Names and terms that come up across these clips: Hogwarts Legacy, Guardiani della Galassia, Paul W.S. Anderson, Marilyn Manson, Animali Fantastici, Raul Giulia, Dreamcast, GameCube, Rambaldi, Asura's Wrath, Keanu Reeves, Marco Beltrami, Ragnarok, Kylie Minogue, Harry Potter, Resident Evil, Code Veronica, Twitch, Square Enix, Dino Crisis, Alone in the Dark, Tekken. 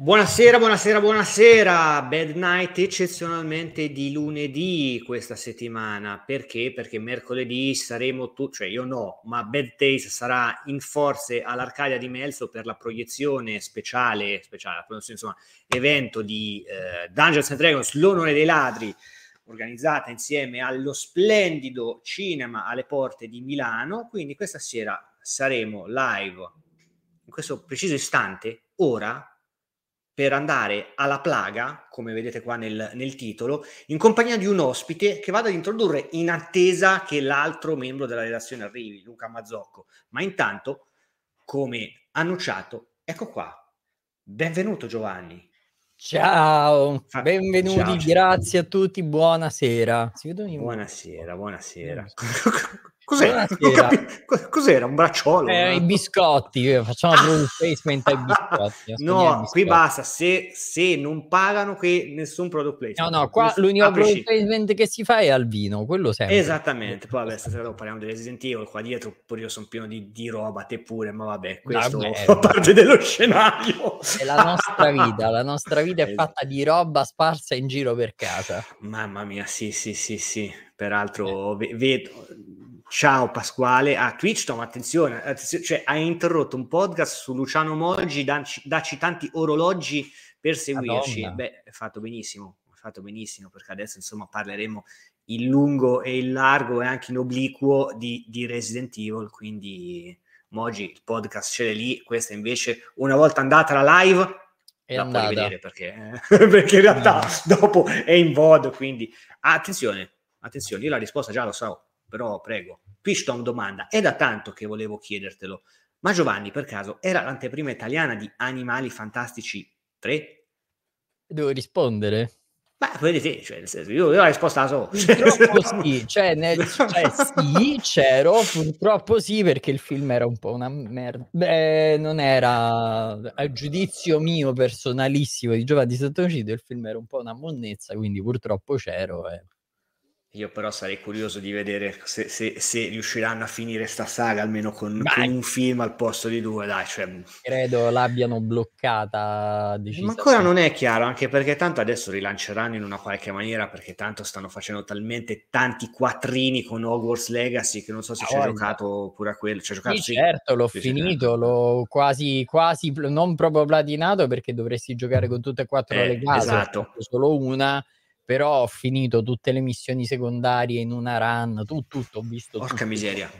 Buonasera, Bad Night eccezionalmente di lunedì questa settimana, perché? Perché mercoledì saremo tutti, cioè io no, ma Bad Taste sarà in forze all'Arcadia di Melzo per la proiezione speciale insomma, evento di Dungeons and Dragons, l'onore dei ladri, organizzata insieme allo splendido cinema alle porte di Milano, quindi questa sera saremo live in questo preciso istante, ora, per andare alla plaga, come vedete qua nel titolo, in compagnia di un ospite che vado ad introdurre in attesa che l'altro membro della redazione arrivi, Luca Mazzocco. Ma intanto, come annunciato, ecco qua. Benvenuto Giovanni. Ciao, benvenuti, ciao. Grazie a tutti, buonasera. Si vedono in... Buonasera. Cos'era? Cos'era? Un bracciolo? I biscotti, facciamo un placement ai biscotti. No, qui basta, se non pagano qui nessun product placement. No, qua l'unico product placement che si fa è al vino, quello sempre. Esattamente, poi vabbè, stasera parliamo di Resident Evil, qua dietro pure io sono pieno di roba, te pure, ma vabbè, questo fa parte dello scenario. È la nostra vita è fatta di roba sparsa in giro per casa. Mamma mia, sì, peraltro vedo... Ciao Pasquale, Twitch Tom, attenzione, cioè, hai interrotto un podcast su Luciano Moggi, dacci tanti orologi per seguirci. Madonna. Beh, è fatto benissimo perché adesso insomma parleremo in lungo e in largo e anche in obliquo di Resident Evil, quindi Moggi il podcast c'è lì, questa invece una volta andata la live... La puoi rivedere perché in realtà dopo è in VOD, quindi attenzione, io la risposta già lo so. Però prego, Pishtom domanda, è da tanto che volevo chiedertelo, ma Giovanni per caso era l'anteprima italiana di Animali Fantastici 3? Devo rispondere? Ma vedete, cioè, io la risposta la so. Purtroppo sì, sì, c'ero, purtroppo sì, perché il film era un po' una merda. Beh, non era, a giudizio mio personalissimo di Giovanni Santonocito, il film era un po' una monnezza, quindi purtroppo c'ero, Io però sarei curioso di vedere se riusciranno a finire sta saga almeno con un film al posto di due, dai. Cioè... Credo l'abbiano bloccata. Ma ancora non è chiaro, anche perché tanto adesso rilanceranno in una qualche maniera, perché tanto stanno facendo talmente tanti quattrini con Hogwarts Legacy che non so se ci hai giocato pure a quello. Sì, certo, l'ho finito, l'ho quasi non proprio platinato, perché dovresti giocare con tutte e quattro le case, esatto. Solo una... Però ho finito tutte le missioni secondarie in una run, tutto, ho visto. Porca miseria.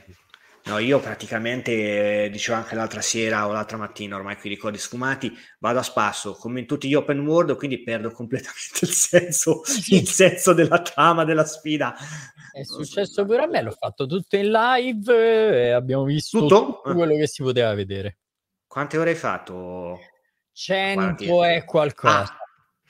No, io praticamente, dicevo anche l'altra sera o l'altra mattina, ormai qui ricordi sfumati, vado a spasso, come in tutti gli open world, quindi perdo completamente il senso della trama, della sfida. È successo pure a me, l'ho fatto tutto in live, e abbiamo visto tutto quello che si poteva vedere. Quante ore hai fatto? 100 e qualcosa.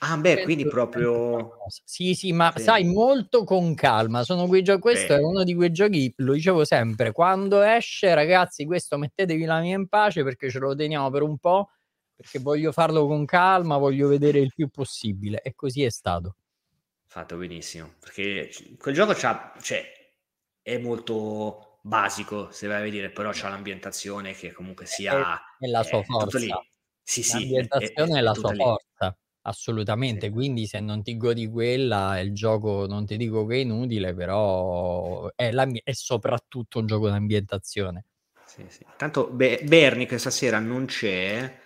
Ah beh, quindi proprio... Sì, ma sì. Sai, molto con calma, sono quei giochi, questo è uno di quei giochi, lo dicevo sempre, quando esce, ragazzi, questo mettetevi la mia in pace perché ce lo teniamo per un po', perché voglio farlo con calma, voglio vedere il più possibile, e così è stato. Fatto benissimo, perché quel gioco è molto basico, se vai a vedere, però c'ha l'ambientazione che comunque sia... È la sua forza. Sì, l'ambientazione è la sua forza. Assolutamente, sì. Quindi se non ti godi quella, il gioco non ti dico che è inutile, però è soprattutto un gioco d'ambientazione. Sì. Tanto Berni questa sera non c'è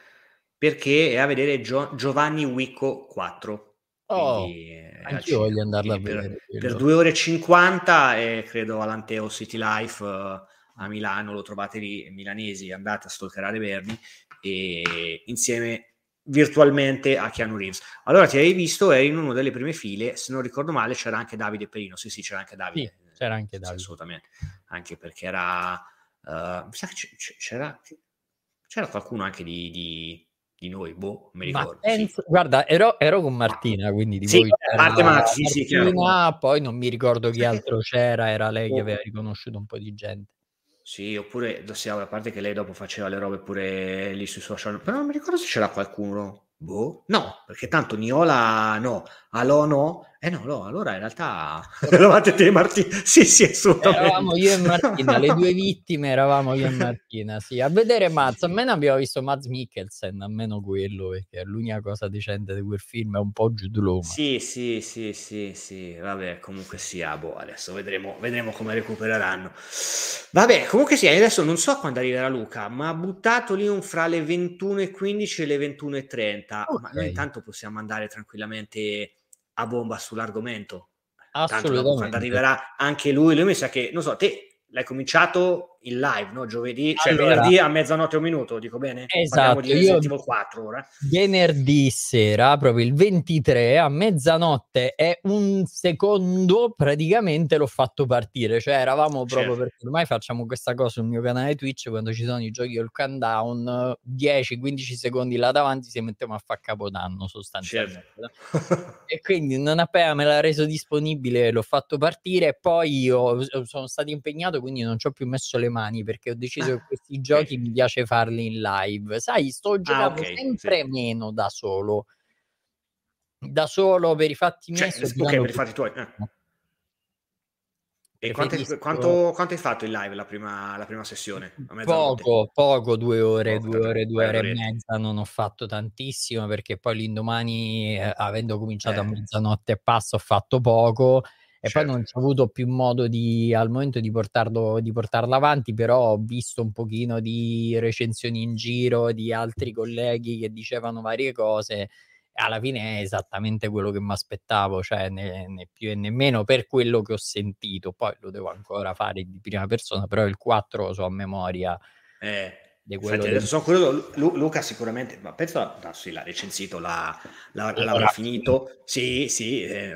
perché è a vedere Giovanni Wicco 4. Anch'io voglio andarla a vedere per 2 ore e 50 credo all'Anteo City Life a Milano, lo trovate lì, milanesi, andate a stalkerare Berni e insieme virtualmente a Keanu Reeves. Allora ti avevi visto, eri in una delle prime file, se non ricordo male c'era anche Davide Perino. Sì, c'era anche Davide. Sì, c'era anche Davide. Sì, assolutamente. Anche perché era c'era qualcuno anche di noi, mi ricordo. Penso, sì. Guarda, ero con Martina, quindi di voi. Poi non mi ricordo chi altro c'era, era lei che aveva riconosciuto un po' di gente. Sì, oppure, a parte che lei dopo faceva le robe pure lì sui social, però non mi ricordo se c'era qualcuno. No, perché tanto Niola no, Alò no, Eh no, no, allora in realtà eravate te, Martina? Sì, sì, assolutamente. Eravamo io e Martina, le due vittime eravamo io e Martina, sì. A vedere Mads, almeno abbiamo visto Mads Mikkelsen, almeno quello, perché è l'unica cosa decente di quel film, è un po' Jude Law. Sì, sì, sì, sì, sì, vabbè, comunque sia, boh, adesso vedremo come recupereranno. Vabbè, comunque sia, adesso non so quando arriverà Luca, ma ha buttato lì un fra le 21:15 e le 21:30, okay. Ma noi intanto possiamo andare tranquillamente a bomba sull'argomento. Assolutamente. Tanto quando arriverà anche lui mi sa che, non so, te l'hai cominciato in live, no? Giovedì, cioè allora, venerdì a mezzanotte e un minuto, dico bene? Esatto. Parliamo di Resident Evil 4 ora. Venerdì sera, proprio il 23, a mezzanotte e un secondo praticamente l'ho fatto partire, cioè eravamo certo. Proprio perché ormai facciamo questa cosa sul mio canale Twitch, quando ci sono i giochi del countdown, 10-15 secondi là davanti si mettiamo a far capodanno sostanzialmente. Certo. E quindi non appena me l'ha reso disponibile l'ho fatto partire e poi io sono stato impegnato, quindi non ci ho più messo le mani perché ho deciso che questi giochi mi piace farli in live, sai, sto giocando sempre sì. Meno da solo per i fatti miei, cioè, okay, per i fatti tuoi E quanto hai fatto in live la prima sessione? Poco, 2 ore, poco, 2 ore, 2 ore e mezza, non ho fatto tantissimo perché poi l'indomani avendo cominciato a mezzanotte e passa ho fatto poco. E certo. Poi non ho avuto più modo al momento di portarla avanti, però ho visto un pochino di recensioni in giro di altri colleghi che dicevano varie cose e alla fine è esattamente quello che mi aspettavo, cioè né più e né meno per quello che ho sentito. Poi lo devo ancora fare di prima persona, però il 4 lo so a memoria. Infatti, adesso sono curioso, Luca sicuramente, ma penso sì, l'ha recensito, l'avrà finito, sì,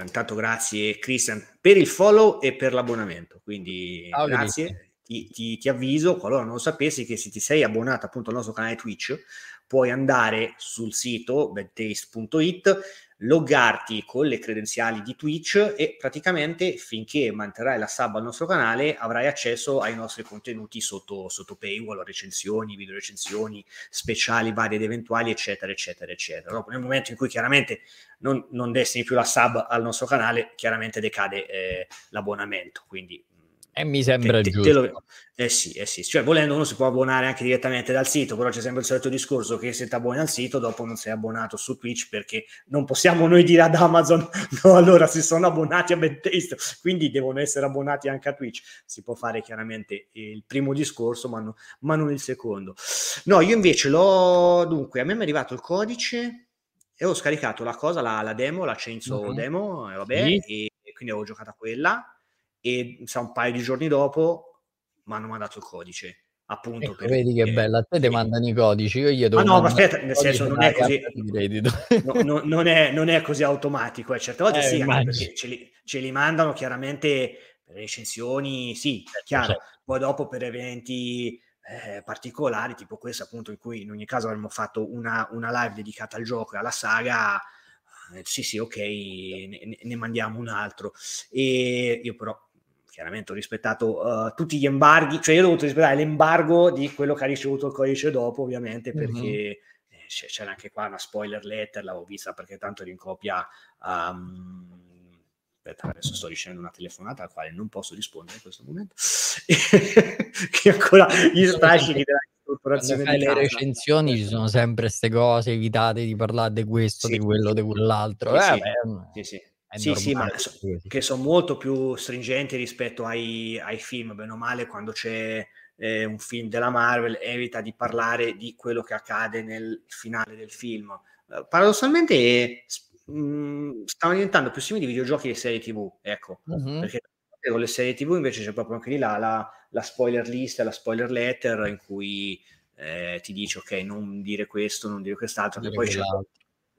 intanto grazie Christian per il follow e per l'abbonamento, quindi grazie, ti avviso, qualora non lo sapessi, che se ti sei abbonato appunto al nostro canale Twitch puoi andare sul sito badtaste.it, loggarti con le credenziali di Twitch e praticamente finché manterrai la sub al nostro canale avrai accesso ai nostri contenuti sotto paywall, recensioni, video recensioni, speciali varie ed eventuali, eccetera, eccetera, eccetera. Dopo, nel momento in cui chiaramente non destini più la sub al nostro canale, chiaramente decade l'abbonamento, quindi... E mi sembra giusto. Sì, cioè volendo uno si può abbonare anche direttamente dal sito, però c'è sempre il solito discorso che se ti abboni al sito dopo non sei abbonato su Twitch, perché non possiamo noi dire ad Amazon no, allora si sono abbonati a Bad Taste, quindi devono essere abbonati anche a Twitch. Si può fare chiaramente il primo discorso, ma non il secondo. No, io invece dunque a me mi è arrivato il codice e ho scaricato la cosa, la demo, la Chainsaw demo, vabbè, sì. E quindi avevo giocato a quella. E un paio di giorni dopo mi hanno mandato il codice, appunto, ecco, vedi che bella, a te ti mandano i codici, io gli devo ma aspetta, nel senso non è così, non è così automatico, certe volte sì, perché ce li mandano chiaramente per recensioni, sì, chiaro, poi dopo per eventi particolari, tipo questo appunto, in cui in ogni caso avremmo fatto una live dedicata al gioco e alla saga, sì, ok, ne mandiamo un altro. E io però chiaramente ho rispettato tutti gli embarghi, cioè io ho dovuto rispettare l'embargo di quello che ha ricevuto il codice dopo, ovviamente, perché c'era anche qua una spoiler letter, l'avevo vista perché tanto ero in copia. Aspetta, adesso sto ricevendo una telefonata alla quale non posso rispondere in questo momento, che ancora gli strascichi della corporazione. Quando fai le recensioni ci sono sempre queste cose, evitate di parlare di questo, sì, di quello, di quell'altro. Sì, ma che sono molto più stringenti rispetto ai film, bene o male, quando c'è un film della Marvel evita di parlare di quello che accade nel finale del film. Paradossalmente stanno diventando più simili ai videogiochi e alle serie TV, ecco, perché con le serie TV invece c'è proprio anche lì la spoiler list, la spoiler letter in cui ti dice ok, non dire questo, non dire quest'altro, che poi c'è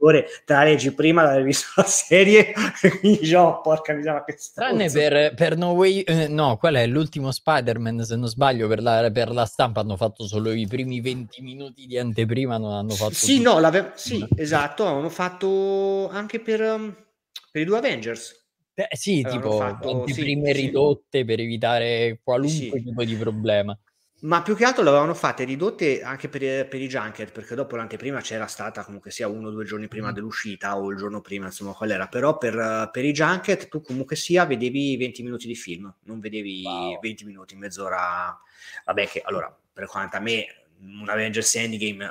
te la leggi prima l'avevi visto la serie e quindi diciamo porca miseria, che tranne per No Way no, qual è l'ultimo Spider-Man, se non sbaglio, per la stampa hanno fatto solo i primi 20 minuti di anteprima, non hanno fatto esatto, hanno fatto anche per i 2 Avengers. Tipo anteprime ridotte per evitare qualunque tipo di problema. Ma più che altro l'avevano fatte ridotte anche per i junket, perché dopo l'anteprima c'era stata comunque sia 1 o 2 giorni prima dell'uscita o il giorno prima, insomma qual era, però per i junket tu comunque sia vedevi 20 minuti di film, non vedevi 20 minuti, mezz'ora, vabbè, che allora per quanto a me un Avengers Endgame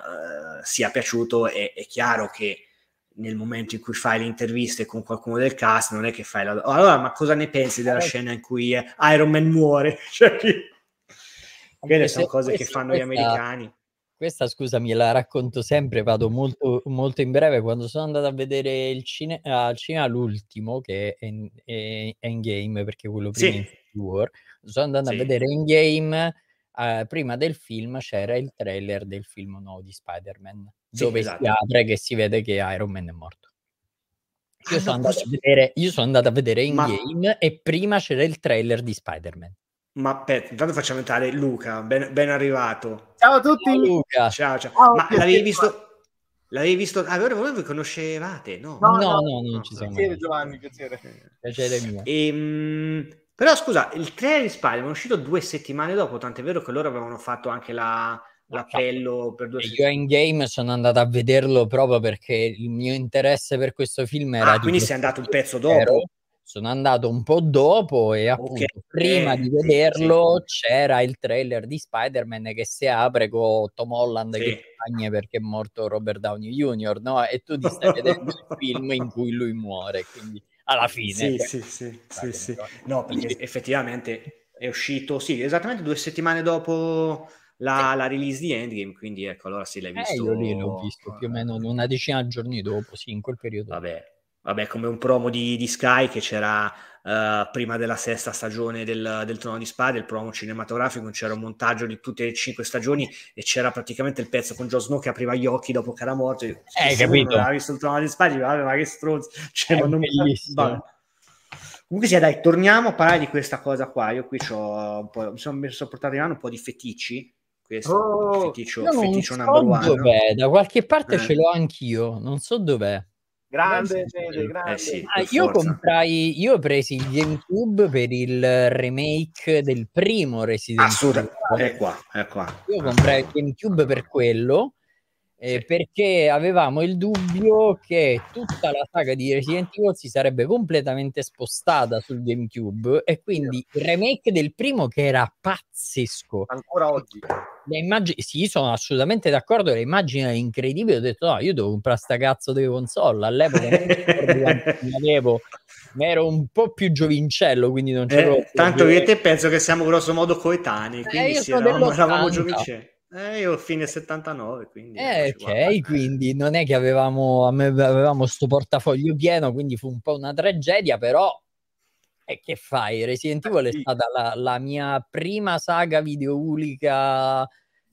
sia piaciuto, è chiaro che nel momento in cui fai le interviste con qualcuno del cast non è che fai la... Allora, ma cosa ne pensi della scena in cui Iron Man muore? Cioè chi... Quelle sono cose che fanno gli americani. Questa, scusami, la racconto sempre, vado molto, molto in breve. Quando sono andato a vedere il cinema l'ultimo, che è Endgame, perché quello prima è Infinity War, sono andato a vedere Endgame, prima del film c'era il trailer del film nuovo di Spider-Man, dove si apre che si vede che Iron Man è morto. Io sono andato a vedere, Endgame e prima c'era il trailer di Spider-Man. Ma intanto facciamo entrare Luca, ben arrivato. Ciao a tutti, Luca. Ciao. Ciao. Ma l'avevi visto? L'avevi visto? Allora voi vi conoscevate? No, non ci siamo. Piacere, Giovanni, piacere. Piacere mio. Però scusa, il trailer di Spider-Man è uscito 2 settimane dopo, tant'è vero che loro avevano fatto anche l'appello per 2 settimane. Io in game sono andato a vederlo proprio perché il mio interesse per questo film era... Ah, quindi sei andato un pezzo dopo. Sono andato un po' dopo e appunto prima di vederlo c'era il trailer di Spider-Man che si apre con Tom Holland che piange perché è morto Robert Downey Jr., no? E tu ti stai vedendo il film in cui lui muore, quindi alla fine... Sì. No, perché effettivamente è uscito, esattamente 2 settimane dopo la release di Endgame, quindi ecco, allora l'hai visto... Io lì l'ho visto più o meno 1 decina di giorni dopo, in quel periodo. Vabbè, come un promo di Sky che c'era prima della 6ª stagione del Trono di Spade, il promo cinematografico, c'era un montaggio di tutte le 5 stagioni e c'era praticamente il pezzo con Jon Snow che apriva gli occhi dopo che era morto. Capito? Non aveva visto il Trono di Spade, ma che stronzo. Cioè, non bellissimo. Comunque sia, dai, torniamo a parlare di questa cosa qua. Io qui c'ho un po', mi sono messo a portare in mano un po' di fetici. Questo feticcio number one. Dov'è? Da qualche parte ce l'ho anch'io, non so dov'è. Grande, grande. Io presi il GameCube per il remake del primo Resident Evil. Assolutamente, è qua. Io comprai il GameCube per quello perché avevamo il dubbio che tutta la saga di Resident Evil si sarebbe completamente spostata sul GameCube e quindi il remake del primo, che era pazzesco. Ancora oggi. Sono assolutamente d'accordo, le immagini erano incredibili, ho detto no, io devo comprare sta cazzo di console, all'epoca non ero un po' più giovincello, quindi non c'ero tanto io e te penso che siamo grosso modo coetanei, quindi eravamo giovincelli. Io fine 79, quindi... quindi non è che avevamo sto portafoglio pieno, quindi fu un po' una tragedia, però... E che fai? Resident Evil è stata la mia prima saga videoludica,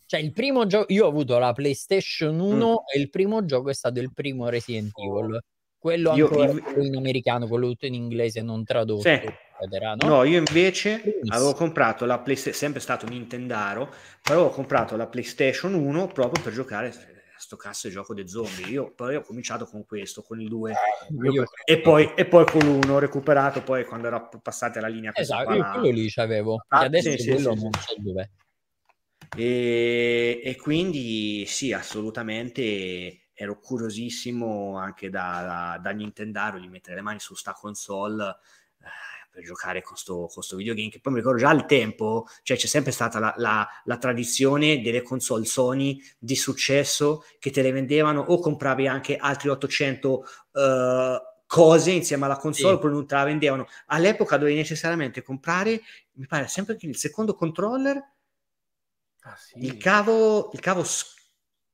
cioè il primo gioco, io ho avuto la PlayStation 1 e il primo gioco è stato il primo Resident Evil, quello in americano, quello tutto in inglese non tradotto, eccetera, no? No, io invece avevo comprato la PlayStation, sempre stato un Nintendaro, però avevo comprato la PlayStation 1 proprio per giocare sto cazzo di gioco dei zombie. Io poi ho cominciato con questo, con il 2 e poi con l'1 ho recuperato poi quando era passata la linea, io quello lì c'avevo adesso quello non so dov'è. E quindi sì, assolutamente ero curiosissimo anche da Nintendaro di mettere le mani su sta console per giocare con sto videogame, che poi mi ricordo già al tempo, cioè c'è sempre stata la tradizione delle console Sony di successo che te le vendevano, o compravi anche altri 800 cose insieme alla console, poi non te la vendevano. All'epoca dovevi necessariamente comprare, mi pare sempre che il secondo controller, il cavo SCART,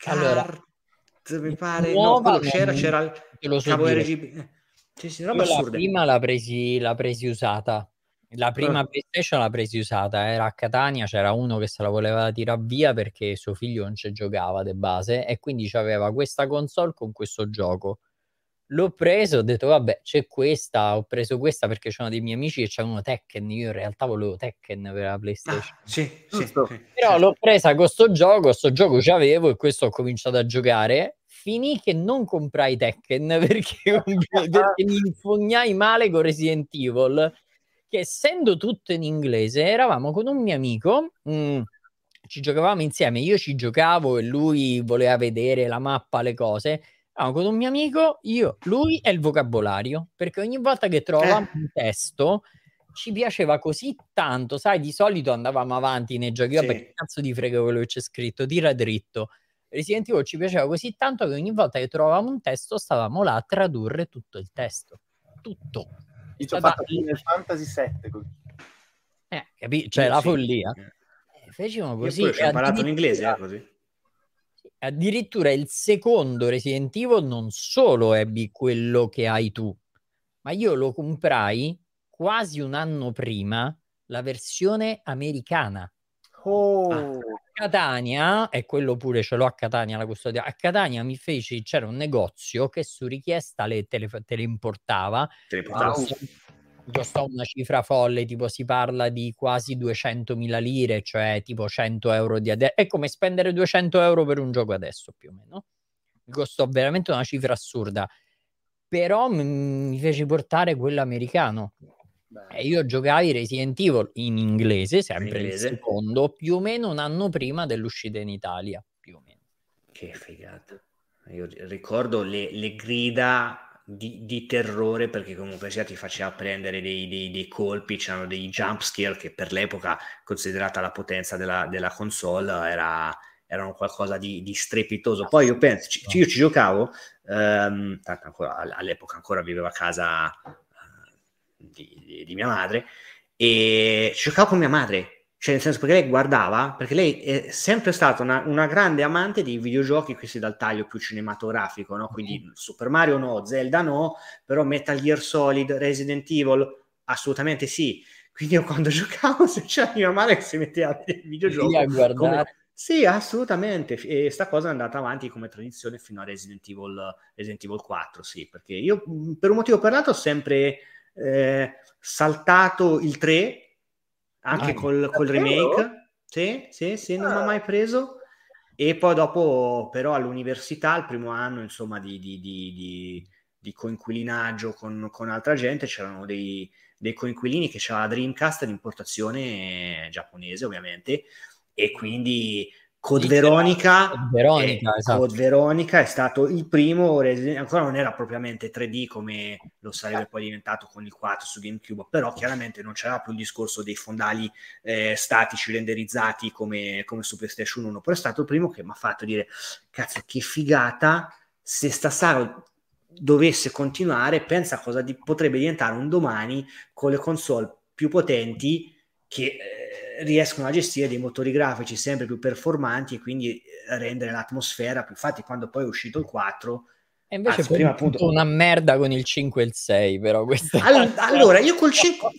allora, mi pare, no, quello c'era il cavo RGB. Prima la presi usata, la prima PlayStation la presi usata, era a Catania, c'era uno che se la voleva tirare via perché suo figlio non ci giocava de base e quindi c'aveva questa console con questo gioco, l'ho preso, ho detto vabbè c'è questa, ho preso questa perché c'erano dei miei amici che c'avevano Tekken, io in realtà volevo Tekken per la PlayStation, però l'ho presa con sto gioco c'avevo e questo ho cominciato a giocare. Finì che non comprai Tekken perché mi infognai male con Resident Evil, che essendo tutto in inglese eravamo con un mio amico ci giocavamo insieme, io ci giocavo e lui voleva vedere la mappa, le cose. Ah, con un mio amico, io, lui e il vocabolario, perché ogni volta che trovavamo un testo ci piaceva così tanto, sai, di solito andavamo avanti nei giochi, sì, perché cazzo di frega quello che c'è scritto, tira dritto. Resident Evil ci piaceva così tanto che ogni volta che trovavamo un testo stavamo là a tradurre tutto il testo, tutto. Io ci ho fatto il Fantasy 7 capito? Cioè la follia, facevano così. Io poi ho imparato l'inglese così. Addirittura il secondo Resident Evil non solo ebbi quello che hai tu, ma io lo comprai quasi un anno prima la versione americana. A Catania, e quello pure ce l'ho a Catania la custodia, a Catania mi feci, c'era un negozio che su richiesta te le importava. Costò una cifra folle, tipo si parla di quasi 200.000 lire, cioè tipo 100 euro di adesso. È come spendere 200 euro per un gioco adesso, più o meno. Mi costò veramente una cifra assurda, però mi fece portare quello americano. E io giocai Resident Evil in inglese, sempre in inglese, il secondo, più o meno un anno prima dell'uscita in Italia, più o meno. Che figata. Io ricordo le grida di terrore, perché comunque sia ti faceva prendere dei colpi, c'erano dei jump scare che per l'epoca, considerata la potenza della console, erano qualcosa di strepitoso. Poi io penso, io ci giocavo, tanto ancora, all'epoca ancora vivevo a casa di mia madre, e giocavo con mia madre, cioè nel senso, perché lei guardava, perché lei è sempre stata una grande amante di videogiochi questi dal taglio più cinematografico, no? Quindi Super Mario no, Zelda no, però Metal Gear Solid, Resident Evil assolutamente sì. Quindi io quando giocavo, se c'era mia madre che si metteva a vedere videogiochi a guardare sì, assolutamente, e sta cosa è andata avanti come tradizione fino a Resident Evil 4, sì, perché io per un motivo o per l'altro ho sempre saltato il 3 anche col remake, sì, non l'ho mai preso. E poi dopo però all'università, il primo anno insomma di coinquilinaggio con altra gente, c'erano dei coinquilini che c'era la Dreamcast di importazione giapponese ovviamente, e quindi Code Veronica, esatto. Code Veronica è stato il primo, ancora non era propriamente 3D come lo sarebbe poi diventato con il 4 su GameCube, però chiaramente non c'era più il discorso dei fondali statici renderizzati come su PlayStation 1, però è stato il primo che mi ha fatto dire cazzo che figata, se sta saga dovesse continuare pensa cosa potrebbe diventare un domani con le console più potenti che riescono a gestire dei motori grafici sempre più performanti e quindi rendere l'atmosfera più. Infatti quando poi è uscito il 4 e invece prima appunto una merda con il 5 e il 6, però allora io con il 5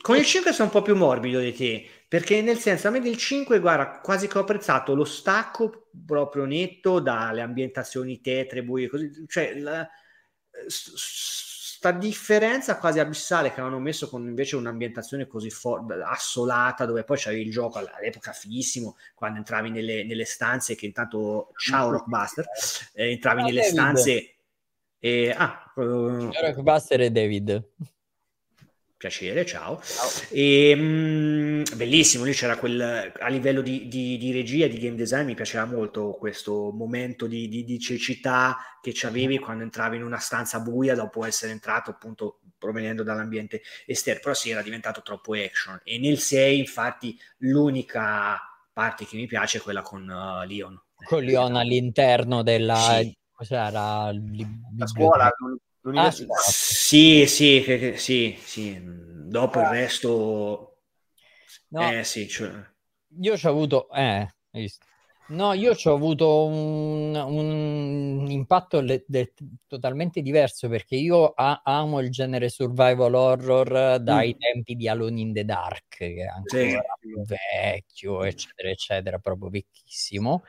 sono un po' più morbido di te, perché nel senso a me del 5 guarda quasi che ho apprezzato lo stacco proprio netto dalle ambientazioni tetre, buie, così, cioè differenza quasi abissale che avevano messo con invece un'ambientazione così assolata, dove poi c'era il gioco all'epoca fighissimo, quando entravi nelle stanze che intanto ciao Rockbuster, entravi nelle David. Stanze e Rockbuster e David, piacere, ciao. E, bellissimo, lì c'era quel a livello di regia, di game design mi piaceva molto questo momento di cecità che ci avevi quando entravi in una stanza buia dopo essere entrato appunto provenendo dall'ambiente esterno, però sì, era diventato troppo action. E nel 6 infatti l'unica parte che mi piace è quella con Leon. Con Leon all'interno della cos'era? La scuola. L'università. Sì. Dopo il resto, no, sì. Cioè... Io ci ho avuto, un impatto totalmente diverso, perché io amo il genere survival horror dai tempi di Alone in the Dark, che è ancora più vecchio, eccetera, eccetera, proprio vecchissimo.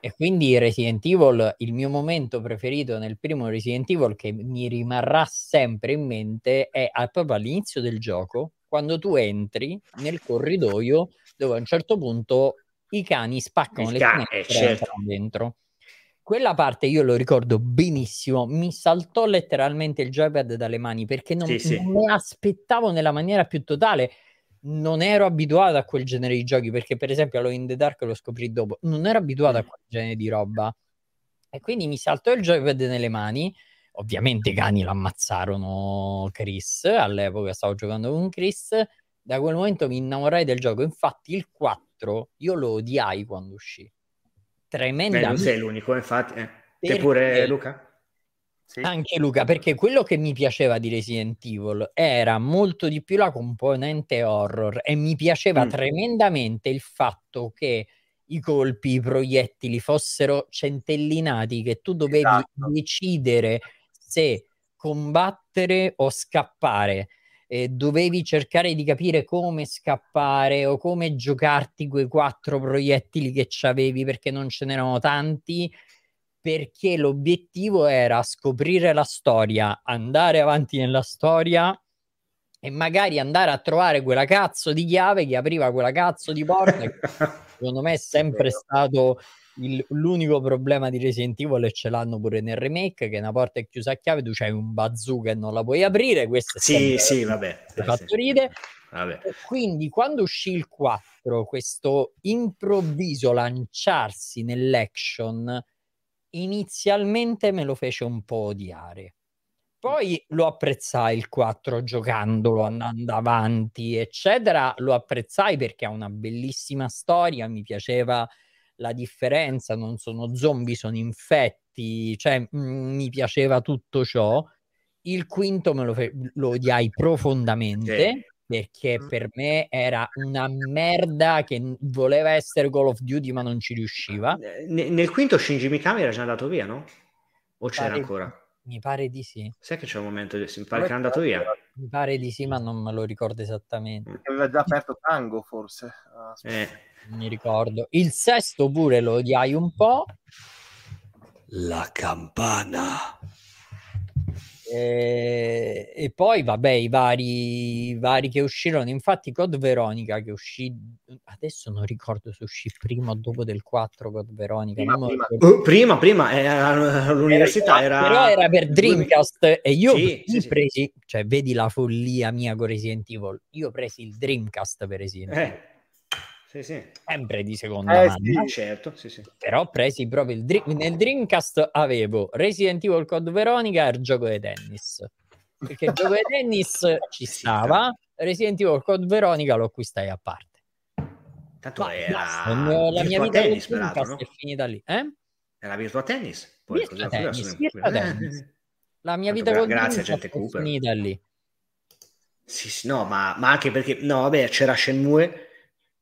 E quindi Resident Evil, il mio momento preferito nel primo Resident Evil, che mi rimarrà sempre in mente, è proprio all'inizio del gioco, quando tu entri nel corridoio dove a un certo punto i cani spaccano le finestre dentro. Quella parte io lo ricordo benissimo, mi saltò letteralmente il joypad dalle mani, perché non me aspettavo nella maniera più totale. non ero abituato a quel genere di giochi, perché per esempio Alone in the Dark lo scoprì dopo, non ero abituato a quel genere di roba, e quindi mi saltò il joypad nelle mani. Ovviamente i cani lo ammazzarono Chris, all'epoca stavo giocando con Chris. Da quel momento mi innamorai del gioco, infatti il 4 io lo odiai quando uscì tremendamente. Beh, non sei l'unico, infatti, te pure Luca? Sì. Anche Luca, perché quello che mi piaceva di Resident Evil era molto di più la componente horror, e mi piaceva tremendamente il fatto che i colpi, i proiettili fossero centellinati, che tu dovevi decidere se combattere o scappare, e dovevi cercare di capire come scappare o come giocarti quei 4 proiettili che c'avevi, perché non ce n'erano tanti, perché l'obiettivo era scoprire la storia, andare avanti nella storia e magari andare a trovare quella cazzo di chiave che apriva quella cazzo di porta. Secondo me è sempre stato l'unico problema di Resident Evil, e ce l'hanno pure nel remake, che una porta è chiusa a chiave, tu c'hai un bazooka e non la puoi aprire. Questo è vabbè. Quindi quando uscì il 4, questo improvviso lanciarsi nell'action inizialmente me lo fece un po' odiare, poi lo apprezzai il 4 giocandolo, andando avanti eccetera, lo apprezzai perché ha una bellissima storia, mi piaceva la differenza, non sono zombie, sono infetti, cioè mi piaceva tutto ciò. Il 5 lo odiai profondamente, perché per me era una merda che voleva essere Call of Duty ma non ci riusciva. Nel 5 Shinji Mikami era già andato via, no? O c'era ancora? Mi pare di sì. Sai che c'è un momento di... mi pare che è andato via. Mi pare di sì, ma non me lo ricordo esattamente. Perché aveva già aperto Tango, forse. Non mi ricordo. Il 6 pure lo odiai un po'. La campana... E poi vabbè i vari che uscirono, infatti Code Veronica che uscì, adesso non ricordo se uscì prima o dopo del 4. Code Veronica prima all'università era, però era per Dreamcast, e io presi, cioè vedi la follia mia con Resident Evil, io presi il Dreamcast per esempio, sempre di seconda mano, però presi proprio il nel Dreamcast avevo Resident Evil, Code Veronica e il gioco di tennis, perché il gioco di tennis ci stava, Resident Evil Code Veronica lo acquistai a parte, tanto la mia vita tennis, del Dreamcast è finita lì, era Virtua Tennis, poi Virtua Tennis, la mia vita con Dreamcast è finita lì. No, ma anche perché no, vabbè, c'era Shenmue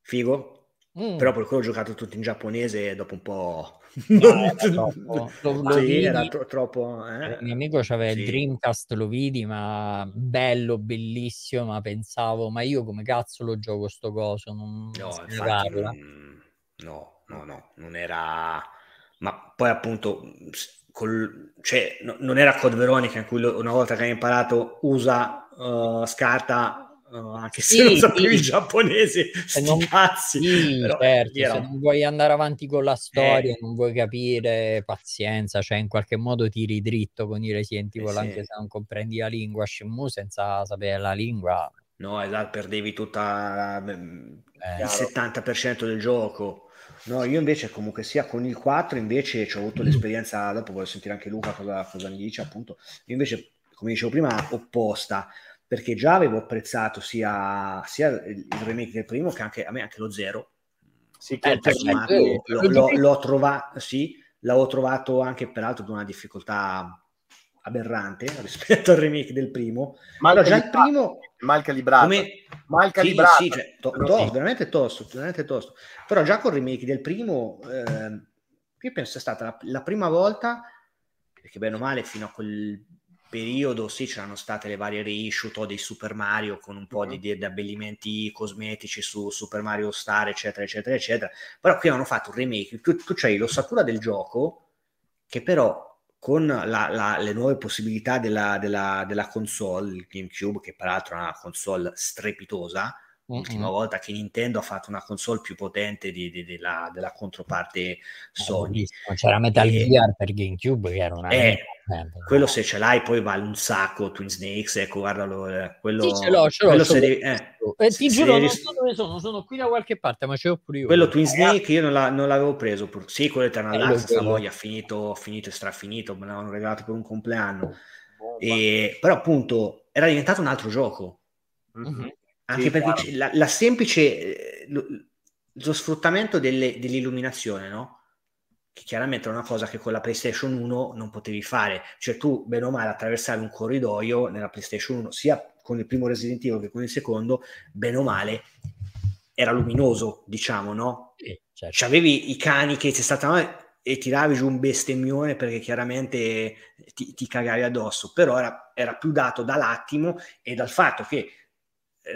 figo, però per quello ho giocato tutto in giapponese e dopo un po' era troppo. Il mio amico c'aveva il Dreamcast, lo vidi, ma bello, bellissimo, ma pensavo, ma io come cazzo lo gioco sto coso? No, non era, ma poi appunto cioè, non era Code Veronica in cui una volta che hai imparato usa, scarta, anche se non sapevi il giapponese, se non vuoi andare avanti con la storia, non vuoi capire, pazienza, cioè in qualche modo tiri dritto con i Resident Evil, anche se non comprendi la lingua. Shenmue senza sapere la lingua, no, esatto, perdevi tutta il 70% del gioco. No, io invece comunque sia con il 4 invece ho avuto l'esperienza, dopo voglio sentire anche Luca cosa mi dice appunto. Io invece, come dicevo prima, opposta, perché già avevo apprezzato sia il remake del primo che anche a me anche lo 0. Sì, che l'ho trovato, l'avevo trovato anche peraltro di una difficoltà aberrante rispetto al remake del primo. Ma già il primo mal calibrato. Veramente tosto, veramente tosto. Però già con il remake del primo io penso sia stata la prima volta, perché bene o male fino a quel periodo c'erano state le varie reissue dei Super Mario con un po' di abbellimenti cosmetici su Super Mario Star eccetera eccetera eccetera, però qui hanno fatto un remake, tu c'hai l'ossatura del gioco che però con le nuove possibilità della console, il GameCube, che peraltro è una console strepitosa, l'ultima volta che Nintendo ha fatto una console più potente della controparte Sony. C'era Metal Gear per GameCube che era una quello se ce l'hai poi vale un sacco. Twin Snakes, ecco, guardalo, quello sì, ce l'ho, se devi, ti giuro, non sono qui da qualche parte, ma ce l'ho pure io. Quello Twin Snake io non l'avevo preso pur. Sì, quello Eternal Darkness, Savoia, finito e strafinito, me l'avevano regalato per un compleanno, però appunto era diventato un altro gioco. Mm-hmm. Anche sì, perché la semplice lo sfruttamento dell'illuminazione, no? Che chiaramente era una cosa che con la PlayStation 1 non potevi fare, cioè tu bene o male attraversare un corridoio nella PlayStation 1 sia con il primo Resident Evil che con il secondo, bene o male era luminoso, diciamo, no? Certo. C'avevi i cani che ti stavano e tiravi giù un bestemmione perché chiaramente ti cagavi addosso, però era più dato dall'attimo e dal fatto che,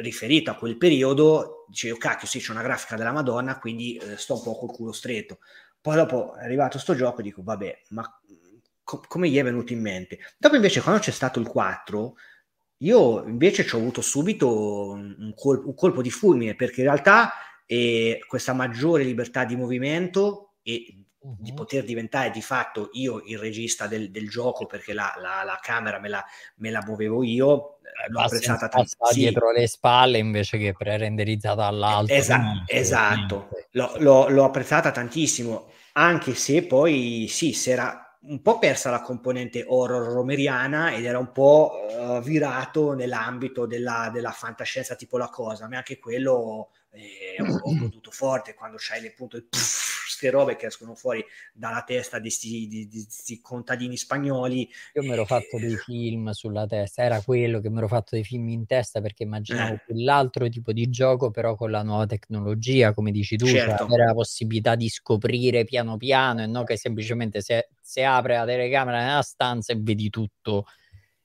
riferito a quel periodo, dicevo cacchio sì, c'è una grafica della Madonna, quindi sto un po' col culo stretto. Poi dopo è arrivato sto gioco e dico vabbè, ma come gli è venuto in mente? Dopo invece quando c'è stato il 4 io invece ci ho avuto subito un colpo di fulmine, perché in realtà questa maggiore libertà di movimento e di poter diventare di fatto io il regista del gioco, perché la camera me la muovevo io, l'ho apprezzata tantissimo. Dietro le spalle invece che pre-renderizzata all'alto. Esatto. L'ho apprezzata tantissimo, anche se poi sì, si era un po' persa la componente horror romeriana ed era un po' virato nell'ambito della fantascienza, tipo La Cosa, ma anche quello ho goduto forte quando c'hai appunto il robe che escono fuori dalla testa di questi contadini spagnoli. Io mi ero fatto dei film sulla testa, era quello che mi ero fatto dei film in testa, perché immaginavo quell'altro tipo di gioco, però con la nuova tecnologia, come dici tu, certo, cioè, era la possibilità di scoprire piano piano e non che semplicemente se apre la telecamera nella stanza e vedi tutto.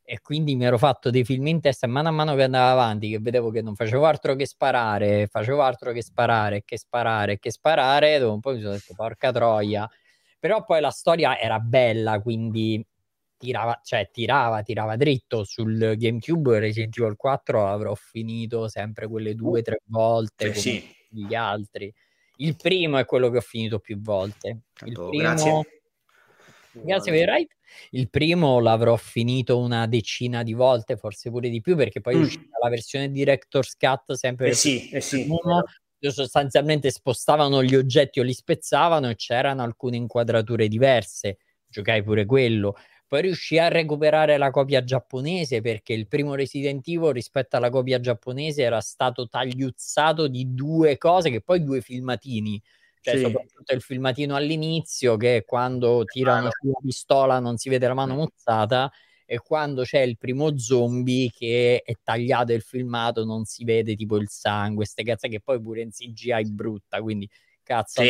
E quindi mi ero fatto dei film in testa, e mano a mano che andavo avanti, che vedevo che non facevo altro che sparare, che sparare, dopo un po' mi sono detto porca troia, però poi la storia era bella, quindi tirava dritto. Sul GameCube Resident Evil 4 avrò finito sempre quelle 2 o 3 volte, come gli altri. Il primo è quello che ho finito più volte, il primo... Grazie per il ride. Il primo l'avrò finito una decina di volte, forse pure di più, perché poi è uscita la versione Director's Cut, sempre sostanzialmente spostavano gli oggetti o li spezzavano e c'erano alcune inquadrature diverse. Giocai pure quello. Poi riuscii a recuperare la copia giapponese, perché il primo Resident Evil rispetto alla copia giapponese era stato tagliuzzato di 2 cose, che poi 2 filmatini. Cioè, soprattutto il filmatino all'inizio, che quando tirano la pistola non si vede la mano mozzata, e quando c'è il primo zombie che è tagliato il filmato non si vede tipo il sangue, ste cazzo, che poi pure in CGI brutta, quindi cazzo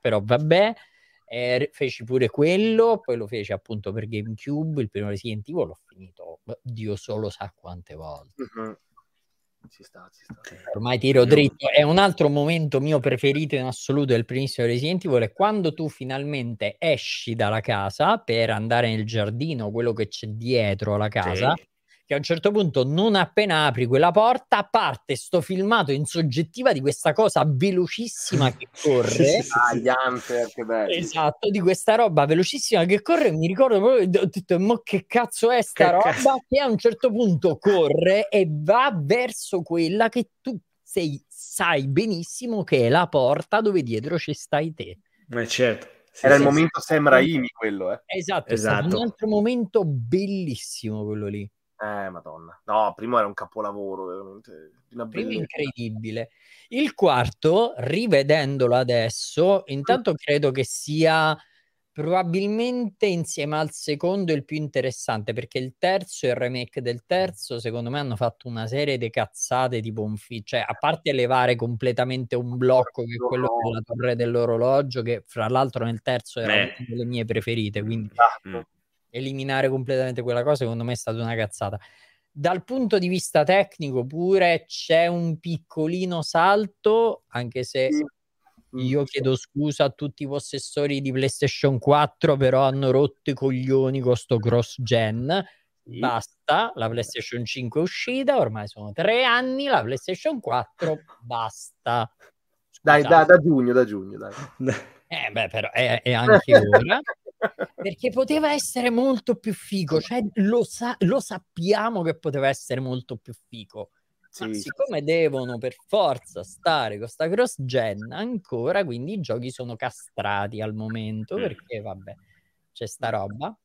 però vabbè. Feci pure quello, poi lo feci appunto per GameCube, il primo Resident Evil l'ho finito Dio solo sa quante volte. Ci sta. Ormai tiro dritto. È un altro momento mio preferito in assoluto del primissimo Resident Evil, è quando tu finalmente esci dalla casa per andare nel giardino, quello che c'è dietro la casa, che a un certo punto, non appena apri quella porta, parte sto filmato in soggettiva di questa cosa velocissima che corre. Che bello. Esatto, di questa roba velocissima che corre. Mi ricordo proprio, ho detto, ma che cazzo è sta roba? Che a un certo punto corre e va verso quella che tu sai benissimo che è la porta dove dietro ci stai te. Ma certo. Era il momento Sam Raimi quello, eh? Esatto. Un altro momento bellissimo quello lì. Madonna. No, primo era un capolavoro, veramente. Primo incredibile. Il quarto, rivedendolo adesso, intanto credo che sia probabilmente insieme al secondo il più interessante, perché il terzo e il remake del terzo, secondo me, hanno fatto una serie di cazzate tipo un film, cioè a parte levare completamente un blocco che è quello della torre dell'orologio, che fra l'altro nel terzo era una delle mie preferite, quindi... eliminare completamente quella cosa secondo me è stata una cazzata. Dal punto di vista tecnico pure c'è un piccolino salto, anche se io chiedo scusa a tutti i possessori di PlayStation 4, però hanno rotto i coglioni con sto cross gen. Basta, la PlayStation 5 è uscita, ormai sono 3 anni, la PlayStation 4 basta. Scusate. Dai, da giugno, dai. Però è anche ora perché poteva essere molto più figo, cioè lo sappiamo che poteva essere molto più figo, sì. Ma siccome devono per forza stare con sta cross gen ancora, quindi i giochi sono castrati al momento, perché vabbè c'è sta roba.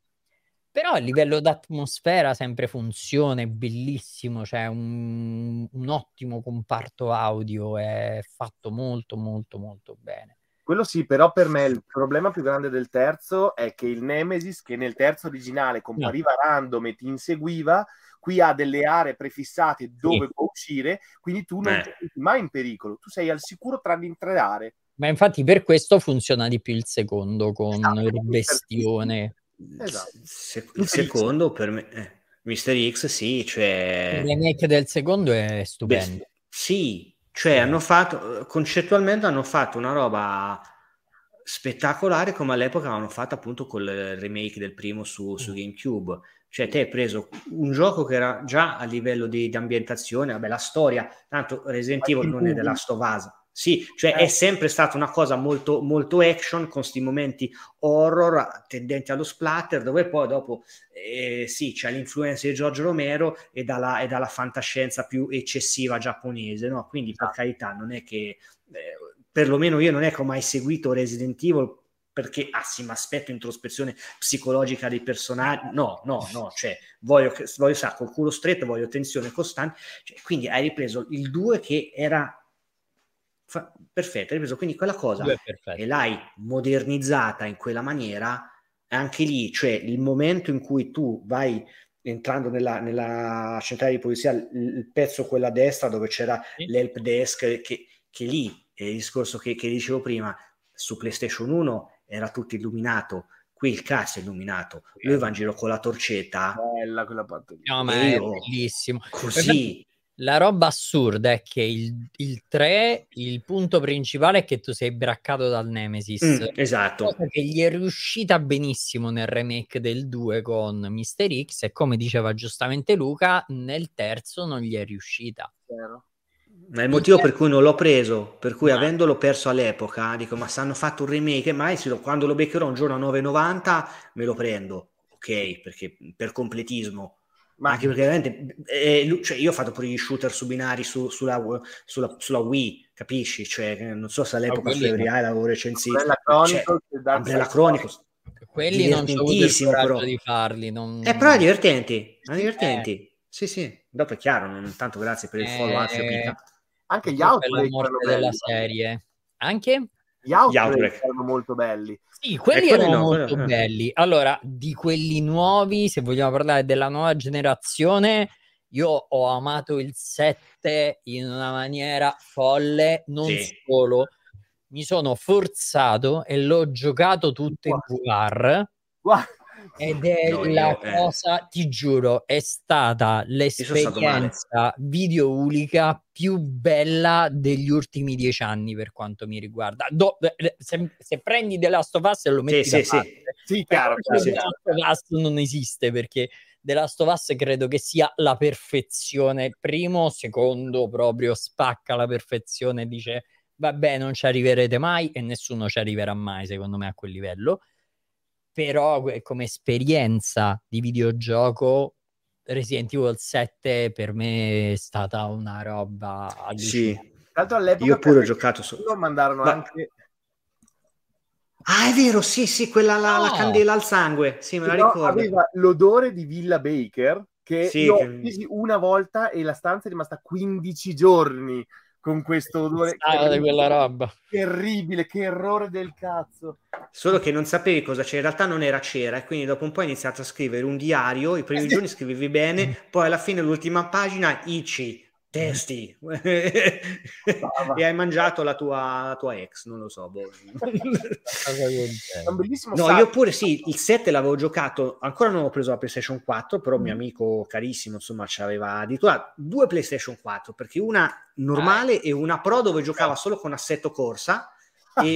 Però a livello d'atmosfera sempre funziona, è bellissimo, cioè un ottimo comparto audio, è fatto molto molto molto bene. Quello sì, però per me il problema più grande del terzo è che il Nemesis, che nel terzo originale compariva random e ti inseguiva, qui ha delle aree prefissate dove può uscire, quindi tu non sei mai in pericolo, tu sei al sicuro tra le tre aree. Ma infatti per questo funziona di più il secondo, con il bestione. Esatto. Il secondo per me Mr. X, sì, cioè il remake del secondo è stupendo. Sì, cioè hanno fatto concettualmente, hanno fatto una roba spettacolare come all'epoca avevano fatto appunto col remake del primo su GameCube. Cioè te hai preso un gioco che era già a livello di ambientazione, vabbè, la storia, tanto Resident Evil non è The Last of Us. Sì, cioè è sempre stata una cosa molto, molto action, con sti momenti horror tendenti allo splatter, dove poi dopo sì, c'è l'influenza di Giorgio Romero e dalla fantascienza più eccessiva giapponese, no? Quindi per carità, non è che perlomeno io non è che ho mai seguito Resident Evil perché sì, mi aspetto introspezione psicologica dei personaggi, no, cioè voglio sa, col culo stretto, voglio tensione costante, cioè, quindi hai ripreso il 2 che era perfetto, hai preso quindi quella cosa e l'hai modernizzata in quella maniera anche lì, cioè il momento in cui tu vai entrando nella centrale di polizia, il pezzo quella a destra dove c'era l'help desk, che lì è il discorso che dicevo prima, su PlayStation 1 era tutto illuminato, qui il cazzo è illuminato, lui va in giro con la torcetta, bella quella parte, no, ma è bellissimo così. La roba assurda è che il 3, il punto principale è che tu sei braccato dal Nemesis, esatto, cosa che gli è riuscita benissimo nel remake del 2 con Mr. X, e come diceva giustamente Luca, nel terzo non gli è riuscita. Ma è il motivo per cui non l'ho preso, per cui avendolo perso all'epoca dico, ma se hanno fatto un remake, mai quando lo beccherò un giorno a 9,90 me lo prendo, ok, perché per completismo. Ma anche perché veramente cioè io ho fatto pure gli shooter su binari sulla Wii, capisci? Cioè, non so se all'epoca l'avevo recensito, Umbrella Chronicles, quelli non c'ho avuto il coraggio di farli, però è divertenti. Sì, dopo è chiaro, non tanto grazie per il follow, anche gli Outbreak della serie, anche gli Outbreak erano molto belli. Sì, quelli erano molto belli. Allora, di quelli nuovi, se vogliamo parlare della nuova generazione, io ho amato il 7 in una maniera folle, non solo. Mi sono forzato e l'ho giocato tutto in VR. Ed è la cosa, ti giuro, è stata l'esperienza videoludica più bella degli ultimi 10 anni per quanto mi riguarda. Se prendi The Last of Us e lo metti da parte. Sì, chiaro, The Last of Us non esiste, perché The Last of Us credo che sia la perfezione. Primo, secondo, proprio spacca la perfezione, dice vabbè non ci arriverete mai, e nessuno ci arriverà mai secondo me a quel livello. Però come esperienza di videogioco Resident Evil 7 per me è stata una roba allucinante. Sì, tanto all'epoca io pure ho giocato solo, mandarono anche è vero, sì, quella la candela al sangue, sì, me la ricordo, aveva l'odore di Villa Baker che ho presi una volta e la stanza è rimasta 15 giorni con questo odore di quella roba terribile, che errore del cazzo, solo che non sapevi cosa c'era, in realtà non era cera, e quindi dopo un po' hai iniziato a scrivere un diario, i primi giorni scrivevi bene, poi alla fine l'ultima pagina testi e hai mangiato la tua ex, non lo so, boh. Un bellissimo io pure il 7 l'avevo giocato, ancora non ho preso la PlayStation 4, però mio amico carissimo insomma ci aveva addirittura 2 PlayStation 4, perché una normale e una pro dove giocava solo con assetto corsa e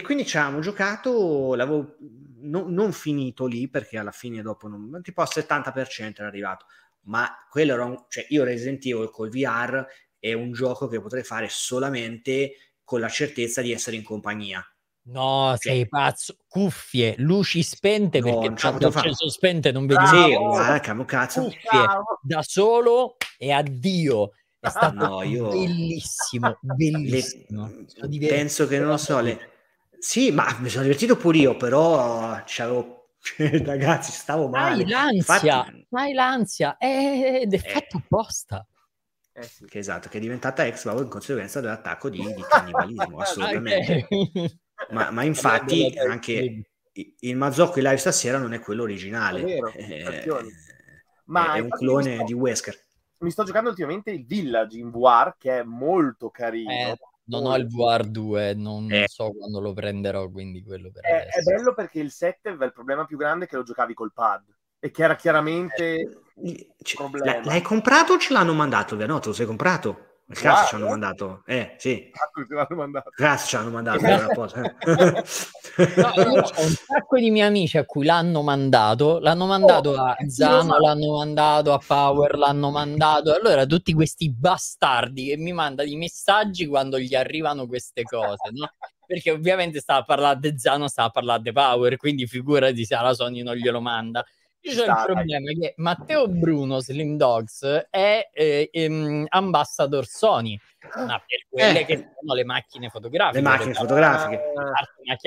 quindi ci avevamo giocato, l'avevo non finito lì perché alla fine dopo tipo al 70% era arrivato, ma quello era io Resident Evil col VR è un gioco che potrei fare solamente con la certezza di essere in compagnia, No, sei pazzo. Cuffie, luci spente, no, perché tanto acceso spente non vedi da solo e addio. È stato bellissimo, bellissimo. Penso che non lo so. Sì, ma mi sono divertito pure io, però c'avevo ragazzi, stavo male. Hai l'ansia, ed è fatto apposta. Sì. Che esatto, che è diventata ex in conseguenza dell'attacco di cannibalismo, assolutamente. Ma infatti anche il Mazzocco in live stasera non è quello originale, è vero, ma è un clone di Wesker. Mi sto giocando ultimamente il Village in VR, che è molto carino. Non ho il VR 2, non so quando lo prenderò, quindi quello per adesso. È bello perché il 7 aveva il problema più grande che lo giocavi col pad, e che era chiaramente problema. L'hai comprato o ce l'hanno mandato? No, te lo sei comprato? Cazzo ci hanno mandato, sì. Cazzo ci hanno mandato. No, io ho un sacco di miei amici a cui l'hanno mandato a Zano, l'hanno mandato a Power, l'hanno mandato. Allora tutti questi bastardi che mi mandano i messaggi quando gli arrivano queste cose, no? Perché ovviamente stava parlando di Zano, stava parlando di Power, quindi figurati se alla Sony non glielo manda. C'è il problema che Matteo Bruno Slim Dogs è ambassador Sony, ma per quelle che sono le macchine fotografiche, macchina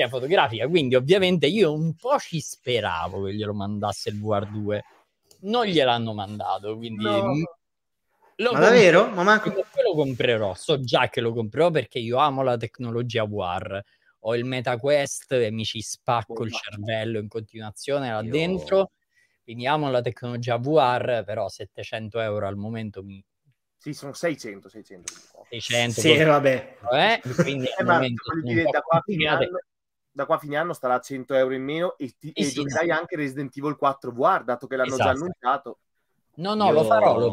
fotografica, quindi ovviamente io un po' ci speravo che glielo mandasse il VR2, non gliel'hanno mandato, quindi lo comprerò, so già che lo comprerò perché io amo la tecnologia VR, ho il MetaQuest e mi ci spacco il cervello in continuazione là dentro. Finiamo la tecnologia VR, però 700 euro al momento mi... Sì, sono 600. Sì, vabbè. Quindi al momento da qua a fine anno starà a 100 euro in meno e giocherai anche Resident Evil 4 VR, dato che l'hanno già annunciato. No, lo farò, lo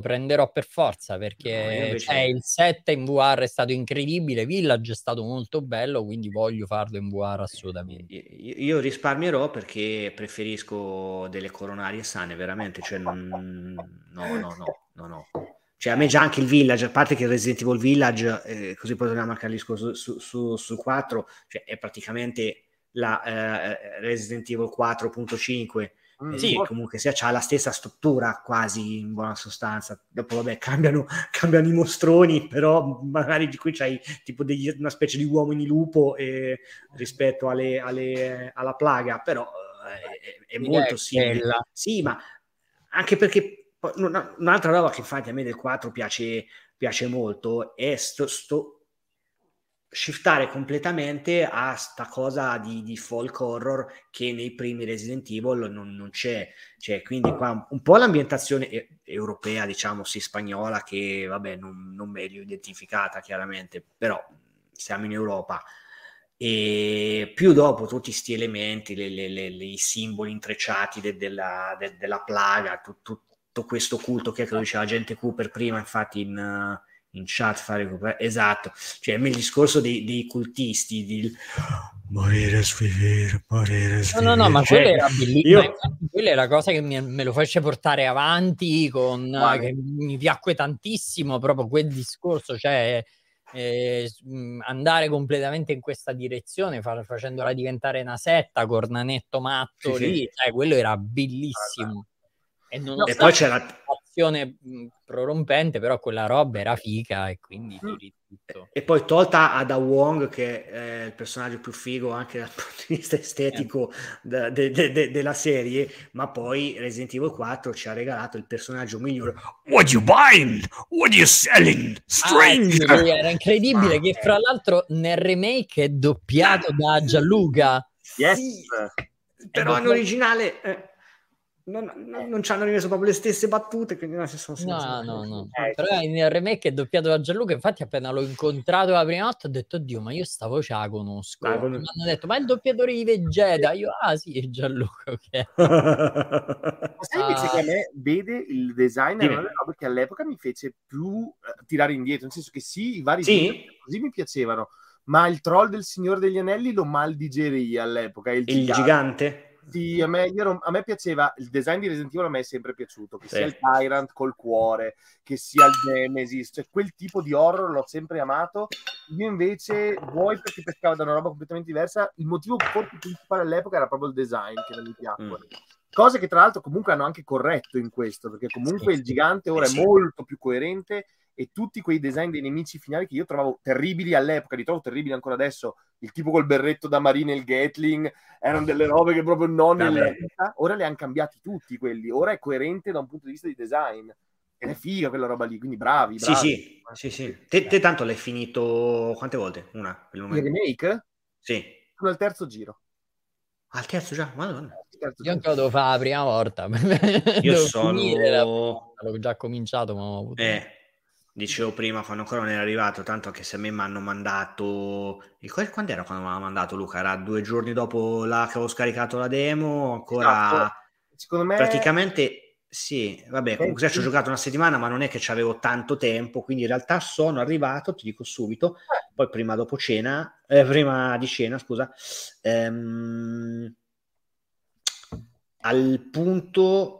prenderò per forza, perché il 7 in VR è stato incredibile, Village è stato molto bello, quindi voglio farlo in VR assolutamente. Io risparmierò perché preferisco delle coronarie sane, veramente, cioè no. Cioè a me già anche il Village, a parte che il Resident Evil Village, così poi torniamo a Callisto su 4, cioè è praticamente la Resident Evil 4.5, sì, comunque sia, c'ha la stessa struttura quasi in buona sostanza. Dopo vabbè cambiano i mostroni, però magari di qui c'hai tipo una specie di uomini lupo rispetto alla plaga, però è molto simile. Sì, ma anche perché un'altra roba che infatti a me del 4 piace molto è sto shiftare completamente a sta cosa di folk horror che nei primi Resident Evil non c'è, cioè, quindi qua un po' l'ambientazione europea, diciamo, sì, spagnola, che vabbè non meglio identificata chiaramente, però siamo in Europa, e più dopo tutti questi elementi, i simboli intrecciati della plaga, tutto questo culto che lo diceva gente Cooper prima, infatti in chat esatto, cioè il discorso dei cultisti di morire svivere. No, ma cioè, quella era bellissima, quella è la cosa che me lo fece portare avanti, che mi piacque tantissimo proprio quel discorso, cioè andare completamente in questa direzione, facendola diventare una setta, cornanetto matto, sì, lì, sì. Cioè, quello era bellissimo, e poi c'era prorompente, però quella roba era figa, e quindi tutto. E poi tolta Ada Wong, che è il personaggio più figo anche dal punto di vista estetico della serie, ma poi Resident Evil 4 ci ha regalato il personaggio migliore. What you buying? What you selling? Strange! Era incredibile, che fra l'altro nel remake è doppiato da Gianluca. Yes. Sì. Però in originale... Non ci hanno rimesso proprio le stesse battute, quindi non si sono sentite. No. Però nel remake è doppiato da Gianluca. Infatti, appena l'ho incontrato la prima volta, ho detto: Oddio, ma io sta voce la conosco. Mi hanno detto: Ma è il doppiatore di Vegeta? Io, sì, è Gianluca. Okay. Ma sai invece che a me vede il design è una roba che all'epoca mi fece più tirare indietro, nel senso che sì, i vari film così mi piacevano, ma il troll del Signore degli Anelli lo maldigerii all'epoca. Il gigante? Sì, a me piaceva il design di Resident Evil, a me è sempre piaciuto, che sia il Tyrant col cuore, che sia il Nemesis, cioè quel tipo di horror l'ho sempre amato. Io invece, vuoi perché pescavo da una roba completamente diversa, il motivo forse principale all'epoca era proprio il design che non mi piacque. Cose che tra l'altro comunque hanno anche corretto in questo, perché comunque il gigante ora è molto più coerente, e tutti quei design dei nemici finali che io trovavo terribili all'epoca, li trovo terribili ancora adesso, il tipo col berretto da marina e il Gatling, erano delle robe che proprio non nell'epoca, ora li hanno cambiati tutti quelli, ora è coerente da un punto di vista di design. Ed è figa quella roba lì, quindi bravi, bravi. Sì. Te tanto l'hai finito quante volte? Una, per il momento. Il remake? Sì. Sono al terzo giro. Al terzo già? Madonna. Io ancora devo fare la prima volta. Io l'ho già cominciato, ma dicevo prima, quando ancora non era arrivato, tanto anche se a me mi hanno mandato, quando era quando mi hanno mandato Luca? Era 2 giorni dopo che avevo scaricato la demo, ancora secondo me praticamente comunque ci ho giocato una settimana, ma non è che c'avevo tanto tempo, quindi in realtà sono arrivato, ti dico subito, poi prima di cena, al punto.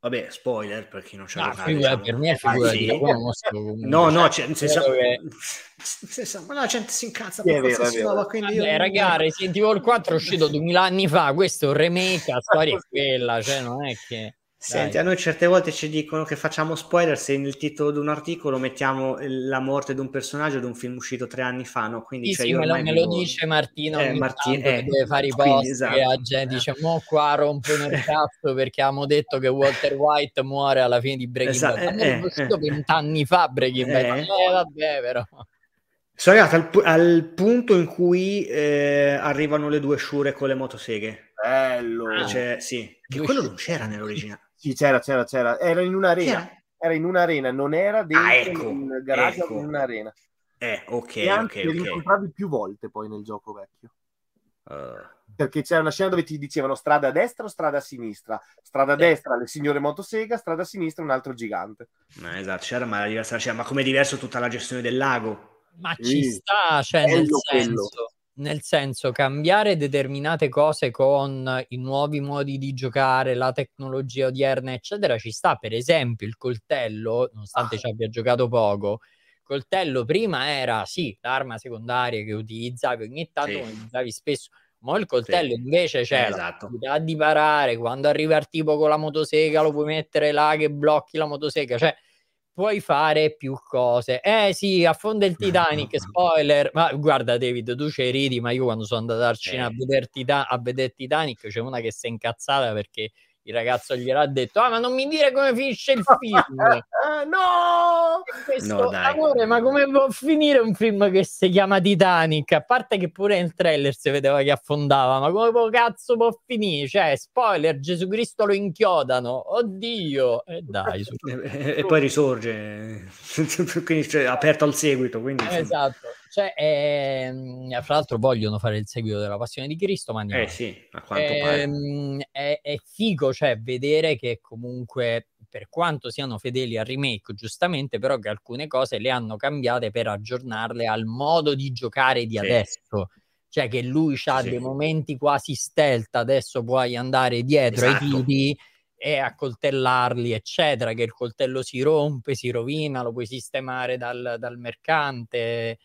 Vabbè, spoiler per chi non c'è giocato, diciamo. Per me è figura la gente si incazza per qualsiasi roba, quindi ragazzi, Resident Evil 4 è uscito 2000 anni fa, questo è un remake, la storia è quella, cioè non è che... Senti, a noi certe volte ci dicono che facciamo spoiler se nel titolo di un articolo mettiamo la morte di un personaggio di un film uscito 3 anni fa, no? Quindi me lo dice Martino, che deve fare i post, esatto. E la gente dice, mo qua rompono il cazzo perché abbiamo detto che Walter White muore alla fine di Breaking Bad. È uscito 20 anni fa Breaking Bad. Vabbè, però... Sono arrivato al punto in cui arrivano le due sciure con le motoseghe. Bello! Cioè, sì. Che quello non c'era nell'originale. Sì, c'era. Era in un'arena. Era in un'arena, non era dentro un garage, era in un'arena. Li compravi più volte poi nel gioco vecchio. Perché c'era una scena dove ti dicevano strada a destra o strada a sinistra. Strada a destra le signore motosega, strada a sinistra un altro gigante. Esatto, c'era, ma era diversa, ma com'è diverso tutta la gestione del lago. Ma ci sta, cioè nel senso, cambiare determinate cose con i nuovi modi di giocare, la tecnologia odierna, eccetera, ci sta. Per esempio, il coltello, nonostante ci abbia giocato poco, il coltello prima era, l'arma secondaria che utilizzavi ogni tanto, utilizzavi spesso. Ma il coltello invece c'è la possibilità di parare, quando arriva il tipo con la motosega lo puoi mettere là che blocchi la motosega, cioè... puoi fare più cose. Affonda il Titanic, spoiler. Ma guarda David, tu ci ridi, ma io quando sono andato a Arcina a vedere Titanic, c'è una che si è incazzata perché il ragazzo gliel'ha detto, ma non mi dire come finisce il film. Amore, ma come può finire un film che si chiama Titanic? A parte che pure nel trailer si vedeva che affondava, ma come cazzo può finire? Cioè, spoiler, Gesù Cristo lo inchiodano, oddio. E poi risorge, quindi cioè, aperto al seguito, quindi esatto. Cioè, fra l'altro vogliono fare il seguito della Passione di Cristo, ma a quanto pare è figo, cioè vedere che comunque per quanto siano fedeli al remake, giustamente, però che alcune cose le hanno cambiate per aggiornarle al modo di giocare di adesso, cioè che lui ha dei momenti quasi stealth, adesso puoi andare dietro ai tipi e accoltellarli, eccetera, che il coltello si rompe, si rovina, lo puoi sistemare dal mercante.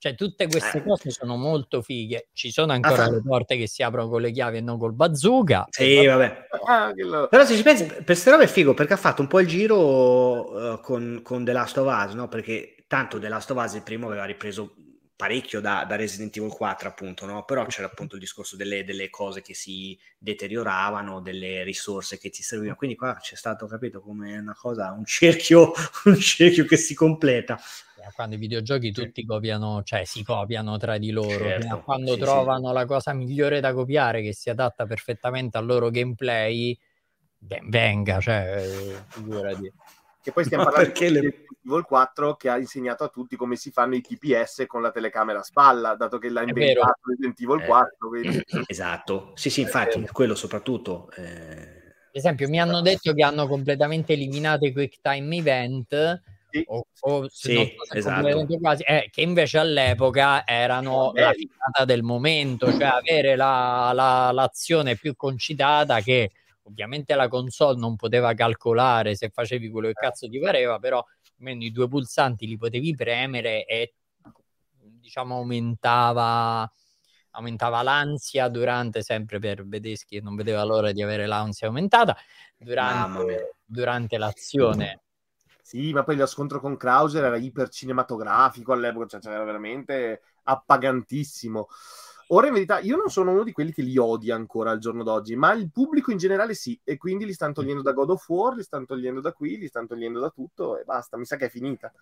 Cioè tutte queste cose sono molto fighe. Ci sono ancora le porte che si aprono con le chiavi e non col bazooka. Però se ci pensi, per queste robe è figo, perché ha fatto un po' il giro con The Last of Us, no? Perché tanto The Last of Us il primo aveva ripreso parecchio da Resident Evil 4, appunto, no? Però c'era appunto il discorso delle cose che si deterioravano, delle risorse che ti servivano, quindi qua c'è stato, capito, come una cosa, un cerchio che si completa. Quando i videogiochi tutti copiano, cioè si copiano tra di loro, quando trovano la cosa migliore da copiare che si adatta perfettamente al loro gameplay, ben venga, cioè figurati. Che poi stiamo parlando di Resident Evil 4, che ha insegnato a tutti come si fanno i TPS con la telecamera a spalla, dato che l'ha inventato Resident Evil 4. Quindi... Esatto, sì, infatti, quello soprattutto. Per esempio, mi hanno detto che hanno completamente eliminato i quick time event, sì. O sì, non so, esatto. Quasi, che invece all'epoca erano la figata del momento, cioè avere l'azione più concitata che ovviamente la console non poteva calcolare se facevi quello che cazzo ti pareva, però almeno i due pulsanti li potevi premere e diciamo aumentava l'ansia durante, sempre per Bedeschi non vedeva l'ora di avere l'ansia aumentata durante l'azione. Sì, ma poi lo scontro con Krauser era ipercinematografico all'epoca, cioè era veramente appagantissimo. Ora in verità io non sono uno di quelli che li odia ancora al giorno d'oggi, ma il pubblico in generale sì, e quindi li stanno togliendo da God of War, li stanno togliendo da qui, li stanno togliendo da tutto e basta, mi sa che è finita.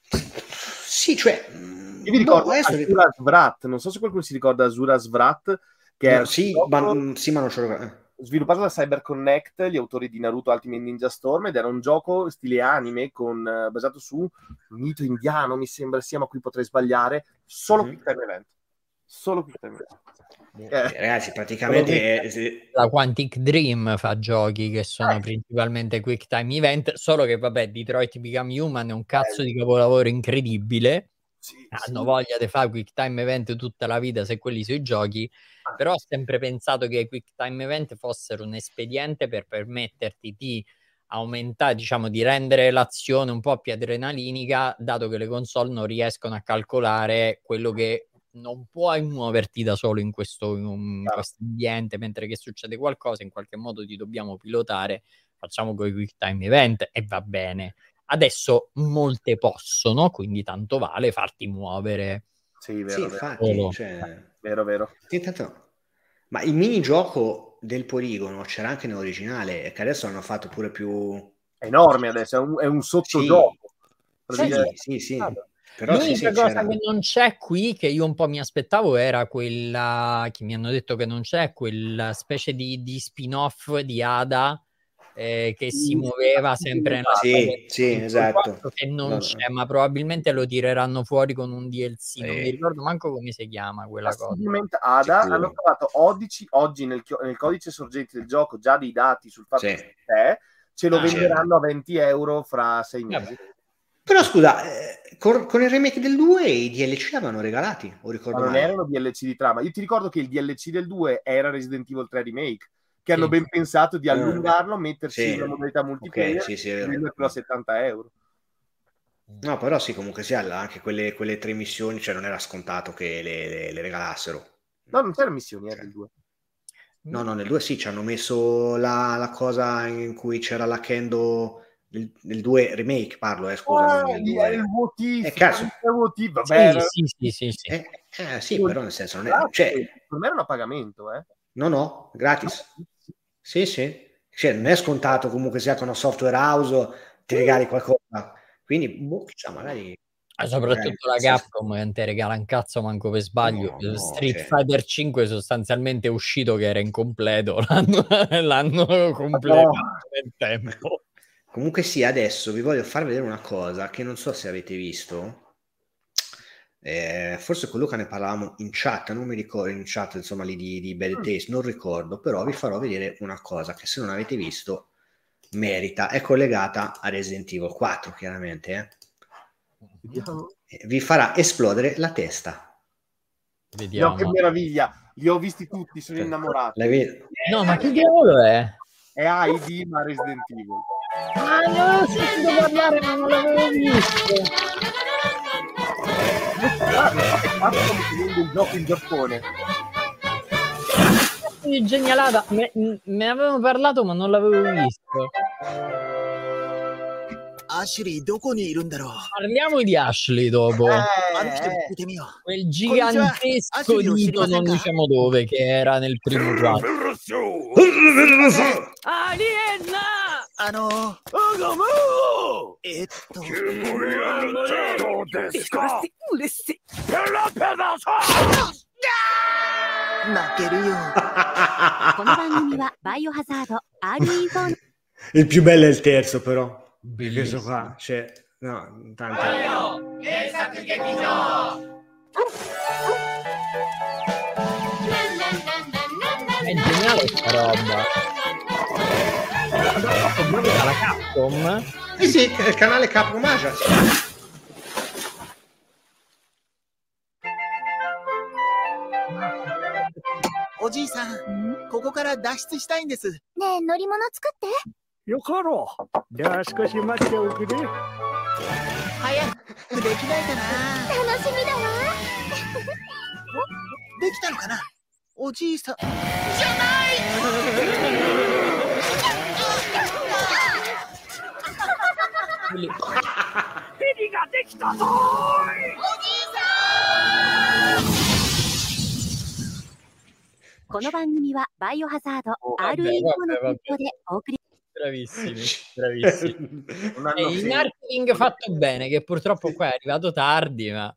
Sì, cioè io vi ricordo Asura's Wrath, non so se qualcuno si ricorda Asura's Wrath, che era ma non ce lo ricordo. Sviluppato da CyberConnect, gli autori di Naruto Ultimate Ninja Storm, ed era un gioco stile anime basato su un mito indiano, mi sembra sia, ma qui potrei sbagliare, solo quick time event. Solo quick time event. Ragazzi, praticamente la Quantic Dream fa giochi che sono principalmente quick time event, solo che vabbè, Detroit Become Human è un cazzo di capolavoro incredibile. Sì, hanno voglia di fare quick time event tutta la vita se quelli sui giochi, però ho sempre pensato che i quick time event fossero un espediente per permetterti di aumentare, diciamo, di rendere l'azione un po' più adrenalinica, dato che le console non riescono a calcolare quello che non puoi muoverti da solo in questo ambiente, mentre che succede qualcosa in qualche modo ti dobbiamo pilotare, facciamo con i quick time event e va bene. Adesso molte possono, quindi tanto vale farti muovere. Sì, vero, sì, infatti, cioè, vero. Intanto, ma il minigioco del poligono c'era anche nell'originale, che adesso hanno fatto pure più... È enorme adesso, è un sottogioco. Sì. Però l'unica cosa che non c'è qui, che io un po' mi aspettavo, era quella che mi hanno detto che non c'è, quella specie di spin-off di Ada, che si muoveva sempre nella esatto, che non c'è, ma probabilmente lo tireranno fuori con un DLC. Non mi ricordo manco come si chiama quella cosa. Ada, hanno trovato oggi nel codice sorgente del gioco già dei dati sul fatto che c'è, ce lo venderanno a €20 fra 6 mesi. Vabbè. Però scusa, con il remake del 2 i DLC l'avevano regalati, o ricordo non erano DLC di trama. Io ti ricordo che il DLC del 2 era Resident Evil 3 Remake, che hanno ben pensato di allungarlo, metterci la modalità multiplayer, a €70. No, però sì, comunque si ha anche quelle 3 missioni, cioè non era scontato che le regalassero. No, non c'erano missioni, nel 2. No, nel 2 sì, ci hanno messo la cosa in cui c'era la Kendo del 2 remake, parlo, scusa. È il motivo, vabbè. Sì. Sì, però nel senso non è... Cioè, per me era un pagamento, No, gratis. Sì. Cioè, non è scontato comunque sia con un software house ti regali qualcosa. Quindi, magari... Soprattutto la Capcom non ti regala un cazzo manco per sbaglio. No, Street Fighter 5 sostanzialmente è uscito che era incompleto. L'hanno completato nel tempo. Comunque sì, adesso vi voglio far vedere una cosa che non so se avete visto. Forse con Luca ne parlavamo in chat, non mi ricordo, in chat insomma lì di Bad Taste, non ricordo, però vi farò vedere una cosa che se non avete visto merita, è collegata a Resident Evil 4 chiaramente, vi farà esplodere la testa. Vediamo. No, che meraviglia, li ho visti tutti, sono innamorato. No, ma che diavolo è? È Heidi, ma Resident Evil. Ne avevo sentito parlare ma non l'avevo visto. Un gioco in Giappone, genialata, me avevano parlato ma non l'avevo visto. Ashley, dove eri? Parliamo di Ashley dopo. Quel gigantesco dito, non diciamo dove, che era nel primo gioco. Il più bello è il terzo, però. Bellissimo. Qua c'è tanto. È geniale questa roba. La Capcom Eh sì, è il canale Capcom Asia. Oji-san,ここから脱出したいんです。ねえ、乗り物作って。よかろう。じゃあ少し待っておくれ。早くできないかな。楽しみだわ。できたのかな。おじいさんじゃない。ヘリができたぞーい。おじいさん。この番組はバイオハザード RE の提供でお送り。Bravissimi, bravissimi. Il marketing fatto bene, che purtroppo qua è arrivato tardi, ma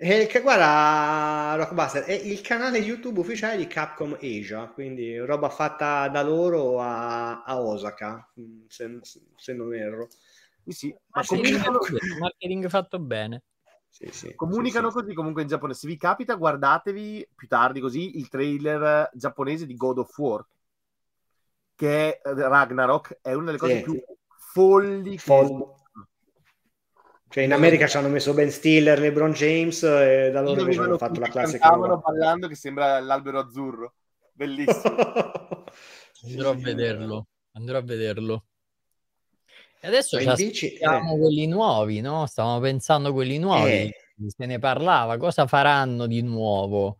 che guarda Rockbuster è il canale YouTube ufficiale di Capcom Asia, quindi roba fatta da loro a Osaka, se non erro. Sì, ma comunicano così, marketing fatto bene. Sì, sì, comunicano sì, così sì. Comunque in Giappone, se vi capita, guardatevi più tardi così il trailer giapponese di God of War, che è Ragnarok, è una delle cose più folli. Cioè in America ci hanno messo Ben Stiller, LeBron James, e da loro invece hanno fatto la classica. Stavano ballando che sembra l'albero azzurro. Bellissimo. Andrò a vederlo. Andrò a vederlo. E adesso ci aspettiamo quelli nuovi, no? Stavamo pensando quelli nuovi. Se ne parlava. Cosa faranno di nuovo?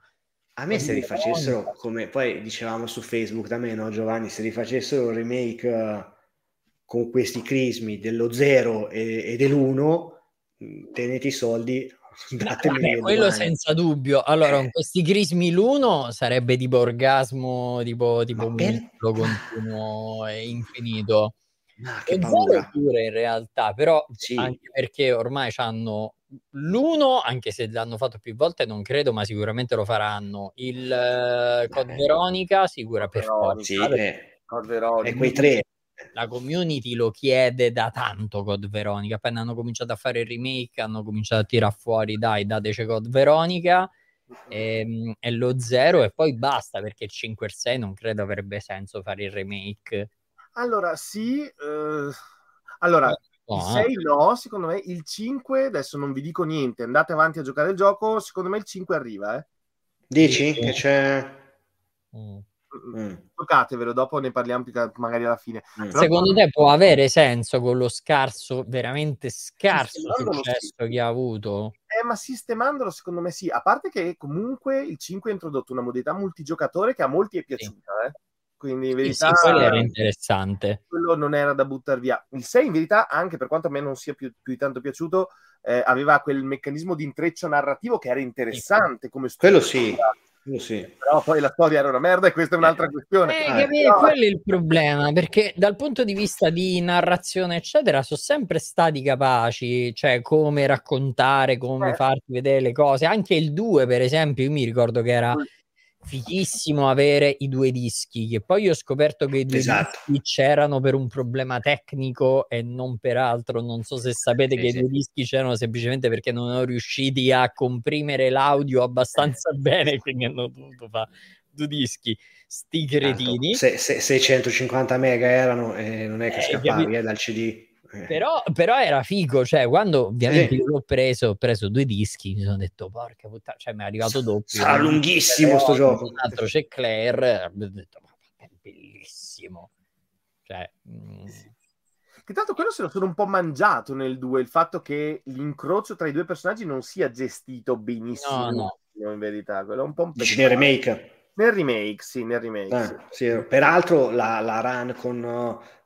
A me se rifacessero, come poi dicevamo su Facebook da me, no Giovanni, se rifacessero un remake con questi crismi dello 0 e dell'1, tenete i soldi, datemi quello senza dubbio. Allora, con questi crismi l'1 sarebbe tipo orgasmo, tipo un ciclo continuo e infinito. Ma che paura. Pure in realtà, però sì, anche perché ormai hanno l'1, anche se l'hanno fatto più volte non credo, ma sicuramente lo faranno. Il Code Veronica sicura per forza. Code Veronica. E quei tre. La community lo chiede da tanto Code Veronica. Appena hanno cominciato a fare il remake hanno cominciato a tirar fuori, dai, dateci Code Veronica e lo 0 e poi basta, perché il 5 e il 6 non credo avrebbe senso fare il remake. Allora sì, allora il 6 no, secondo me il 5 adesso non vi dico niente, andate avanti a giocare il gioco, secondo me il 5 arriva, dici che c'è giocatevelo, dopo ne parliamo più magari alla fine. Secondo te può avere senso con lo scarso, veramente scarso successo che ha avuto? Ma sistemandolo secondo me sì, a parte che comunque il 5 ha introdotto una modalità multigiocatore che a molti è piaciuta, quindi in verità quello era interessante, quello non era da buttare via. Il 6 in verità, anche per quanto a me non sia più di tanto piaciuto, aveva quel meccanismo di intreccio narrativo che era interessante come quello sì, quello sì, però poi la storia era una merda e questa è un'altra questione, però quello è il problema, perché dal punto di vista di narrazione eccetera sono sempre stati capaci, cioè come raccontare, come farti vedere le cose. Anche il 2 per esempio, io mi ricordo che era fighissimo avere i due dischi, che poi ho scoperto che i due dischi c'erano per un problema tecnico e non per altro. Non so se sapete che i due dischi c'erano semplicemente perché non erano riusciti a comprimere l'audio abbastanza bene, quindi hanno dovuto fare due dischi. Sti cretini. Se 650 mega erano, non è che scappavi dal CD. Però era figo, cioè quando ovviamente ho preso due dischi mi sono detto porca puttana, cioè mi è arrivato doppio, sarà lunghissimo sto gioco. Un altro c'è Claire, ho detto ma è bellissimo, cioè che tanto quello se lo sono un po' mangiato nel 2, il fatto che l'incrocio tra i due personaggi non sia gestito benissimo, no. In verità quello è un po' un nel remake, nel remake sì. Peraltro la run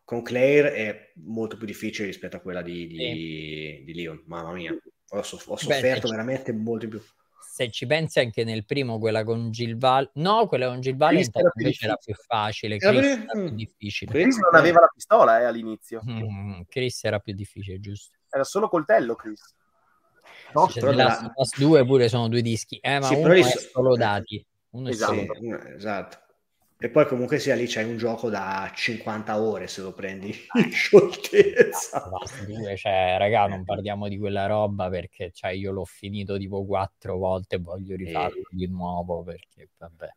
con Claire è molto più difficile rispetto a quella di Leon. Mamma mia, ho sofferto veramente molto più. Se ci pensi anche nel primo, quella con Gilval, no, quella con Gilval invece era più facile. Chris era più difficile. Chris non aveva la pistola all'inizio. Chris era più difficile, giusto? Era solo coltello, Chris. No, cioè, però la Last 2 pure sono due dischi, ma uno è solo dati. Uno esatto. E poi comunque sia lì c'è un gioco da 50 ore se lo prendi in scioltezza. Cioè, raga, non parliamo di quella roba perché cioè, io l'ho finito tipo 4 volte, voglio rifarlo di nuovo perché vabbè.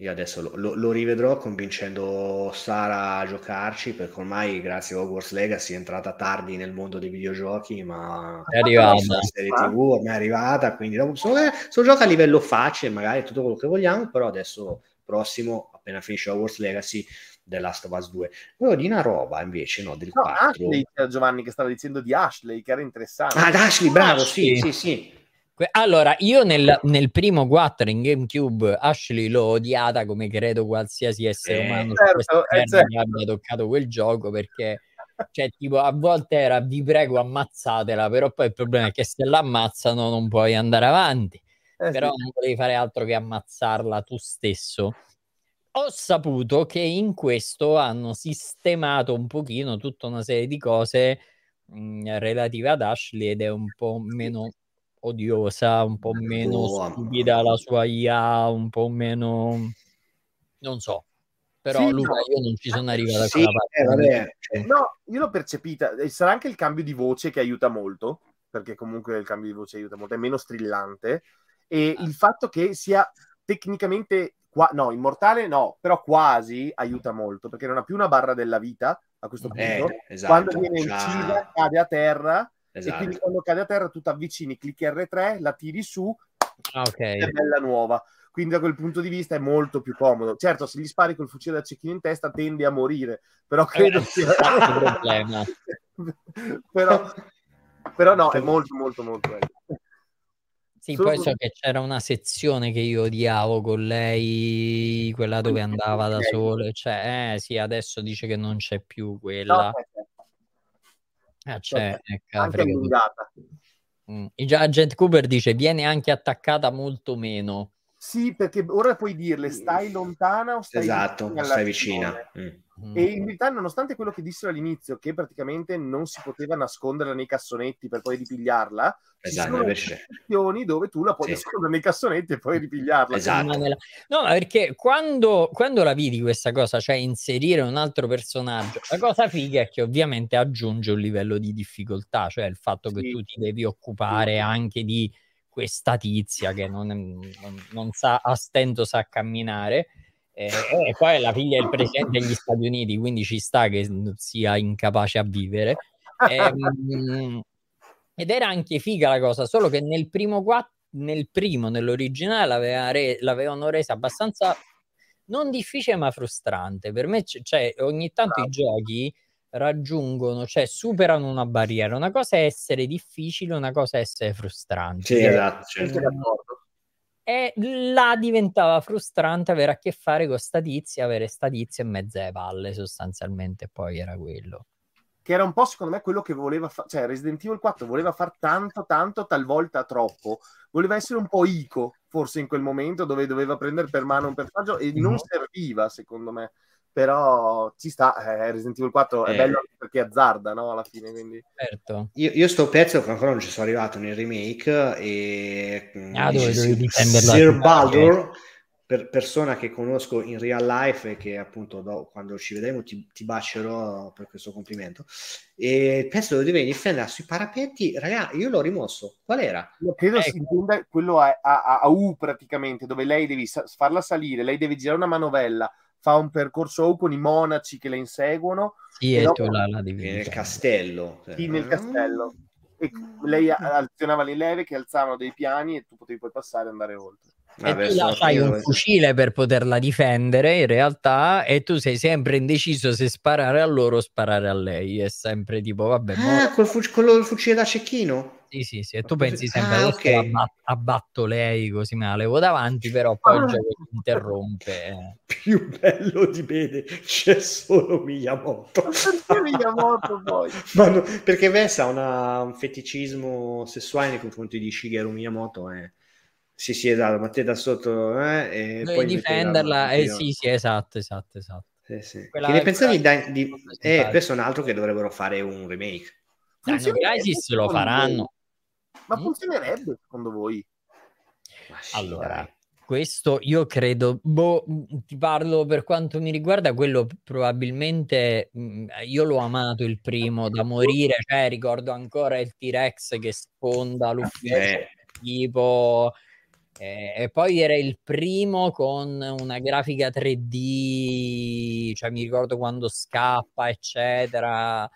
Io adesso lo rivedrò convincendo Sara a giocarci, perché ormai grazie a Hogwarts Legacy è entrata tardi nel mondo dei videogiochi, ma è arrivata la serie TV, ormai è arrivata, quindi sono giochi a livello facile, magari tutto quello che vogliamo, però adesso prossimo, appena finisce Hogwarts Legacy, The Last of Us 2. Quello di una roba invece, no, del 4. Ashley, Giovanni, che stava dicendo di Ashley, che era interessante. Ah, Ashley, bravo, Ashley. Sì. Allora, io nel primo 4 in GameCube Ashley l'ho odiata come credo qualsiasi essere umano che abbia toccato quel gioco, perché cioè tipo a volte era vi prego ammazzatela, però poi il problema è che se l'ammazzano non puoi andare avanti, però sì, non devi fare altro che ammazzarla tu stesso. Ho saputo che in questo hanno sistemato un pochino tutta una serie di cose relative ad Ashley ed è un po' meno odiosa, un po' meno stupida la sua IA, un po' meno, non so, però sì, Luca, io non ci sono arrivato a quella parte. No, io l'ho percepita, sarà anche il cambio di voce che aiuta molto, perché comunque il cambio di voce aiuta molto, è meno strillante, e il fatto che sia tecnicamente immortale no, però quasi aiuta molto, perché non ha più una barra della vita a questo punto, esatto, quando viene uccisa cade a terra. Esatto. E quindi quando cade a terra tu ti avvicini, clicchi R3, la tiri su, okay, è bella nuova. Quindi da quel punto di vista è molto più comodo. Certo, se gli spari col fucile da cecchino in testa tende a morire, però credo sia un problema. però no, è molto bello. Sì, solo poi so che c'era una sezione che io odiavo con lei, quella dove andava da sola, cioè adesso dice che non c'è più quella. No, c'è, anche allungata. Agent Cooper dice viene anche attaccata molto meno. Sì, perché ora puoi dirle stai lontana o stai vicina, stai vicina. E in realtà, nonostante quello che dissero all'inizio, che praticamente non si poteva nasconderla nei cassonetti per poi ripigliarla, ci sono dove tu la puoi nascondere nei cassonetti e poi ripigliarla. No, perché quando la vidi questa cosa, cioè inserire un altro personaggio, la cosa figa è che ovviamente aggiunge un livello di difficoltà, cioè il fatto che tu ti devi occupare anche di questa tizia che non sa, a stento sa camminare, e poi è la figlia del presidente degli Stati Uniti, quindi ci sta che sia incapace a vivere, ed era anche figa la cosa, solo che nell'originale l'avevano resa abbastanza non difficile ma frustrante per me, cioè ogni tanto i giochi raggiungono, cioè superano una barriera. Una cosa è essere difficile, una cosa è essere frustrante. Sì, esatto, certo. E là diventava frustrante avere a che fare con sta tizia, avere sta tizia in mezzo alle palle, sostanzialmente. Poi era quello che era un po' secondo me quello che voleva fare, cioè Resident Evil 4 voleva far tanto, talvolta troppo, voleva essere un po' Ico forse in quel momento, dove doveva prendere per mano un personaggio e non serviva, secondo me. Però ci sta, Resident Evil 4 è bello perché azzarda, no? Alla fine, quindi certo. Io sto pezzo che ancora non ci sono arrivato nel remake, e Sir Baldur, persona che conosco in real life e che appunto quando ci vedremo ti bacerò per questo complimento, e il pezzo dove devi difendere sui parapetti, raga, io l'ho rimosso. Qual era? Io credo si intenda quello a U praticamente, dove lei devi farla salire, lei deve girare una manovella, fa un percorso con i monaci che la inseguono, nel castello, e lei azionava le leve che alzavano dei piani e tu potevi poi passare e andare oltre, e tu la fai un fucile per poterla difendere in realtà, e tu sei sempre indeciso se sparare a loro o sparare a lei, è sempre tipo vabbè, col fucile da cecchino. Sì, e tu pensi sempre abbatto lei così me la levo davanti, però poi il gioco ti interrompe. Più bello di bene c'è solo Miyamoto. Perché Miyamoto poi? Perché Vessa ha un feticismo sessuale nei confronti di Shigeru Miyamoto, Sì, esatto, ma te da sotto, e poi difenderla, esatto. Che ne pensavi questo è un altro che dovrebbero fare un remake. Crisis lo faranno, ma funzionerebbe secondo voi? Allora, questo io credo, ti parlo per quanto mi riguarda, quello probabilmente io l'ho amato il primo da morire, cioè ricordo ancora il T-Rex che sfonda l'ufficio, tipo E poi era il primo con una grafica 3D, cioè mi ricordo quando scappa eccetera,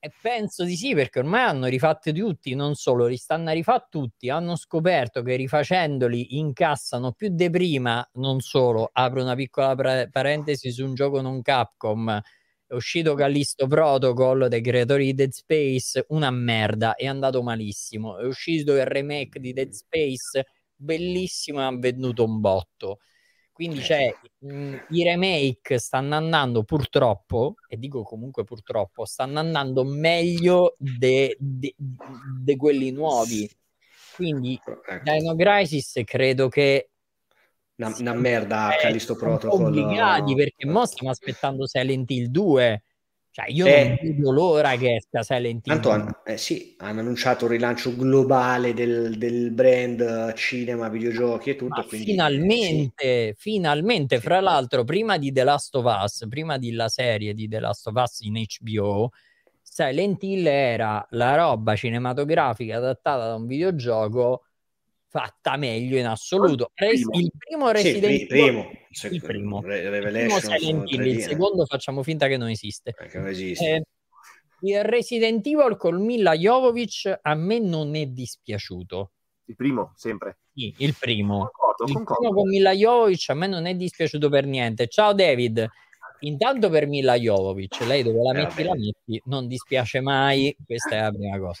e penso di sì perché ormai hanno rifatto tutti, non solo li stanno a rifare tutti, hanno scoperto che rifacendoli incassano più di prima. Non solo, apro una piccola parentesi su un gioco non Capcom, è uscito Callisto Protocol dei creatori di Dead Space, una merda, è andato malissimo, è uscito il remake di Dead Space, bellissimo, ha venduto un botto. Quindi c'è i remake stanno andando purtroppo, e dico comunque purtroppo, stanno andando meglio de quelli nuovi. Quindi Dino Crisis credo che una merda Callisto Protocol, obbligati, perché mo stiamo aspettando Silent Hill 2. Cioè io non vedo l'ora che esca Silent Hill. Antonio, sì, hanno annunciato il rilancio globale del brand cinema, videogiochi e tutto. Quindi, finalmente, sì. Fra l'altro, prima di The Last of Us, prima della serie di The Last of Us in HBO, Silent Hill era la roba cinematografica adattata da un videogioco fatta meglio in assoluto. Il primo Resident Evil, il secondo facciamo finta che non esiste, il Resident Evil con Mila Jovovich a me non è dispiaciuto, il primo sempre, sì, il primo con Mila Jovovich a me non è dispiaciuto per niente. Ciao David, intanto per Mila Jovovich, lei dove la metti la metti, non dispiace mai, questa è la prima cosa.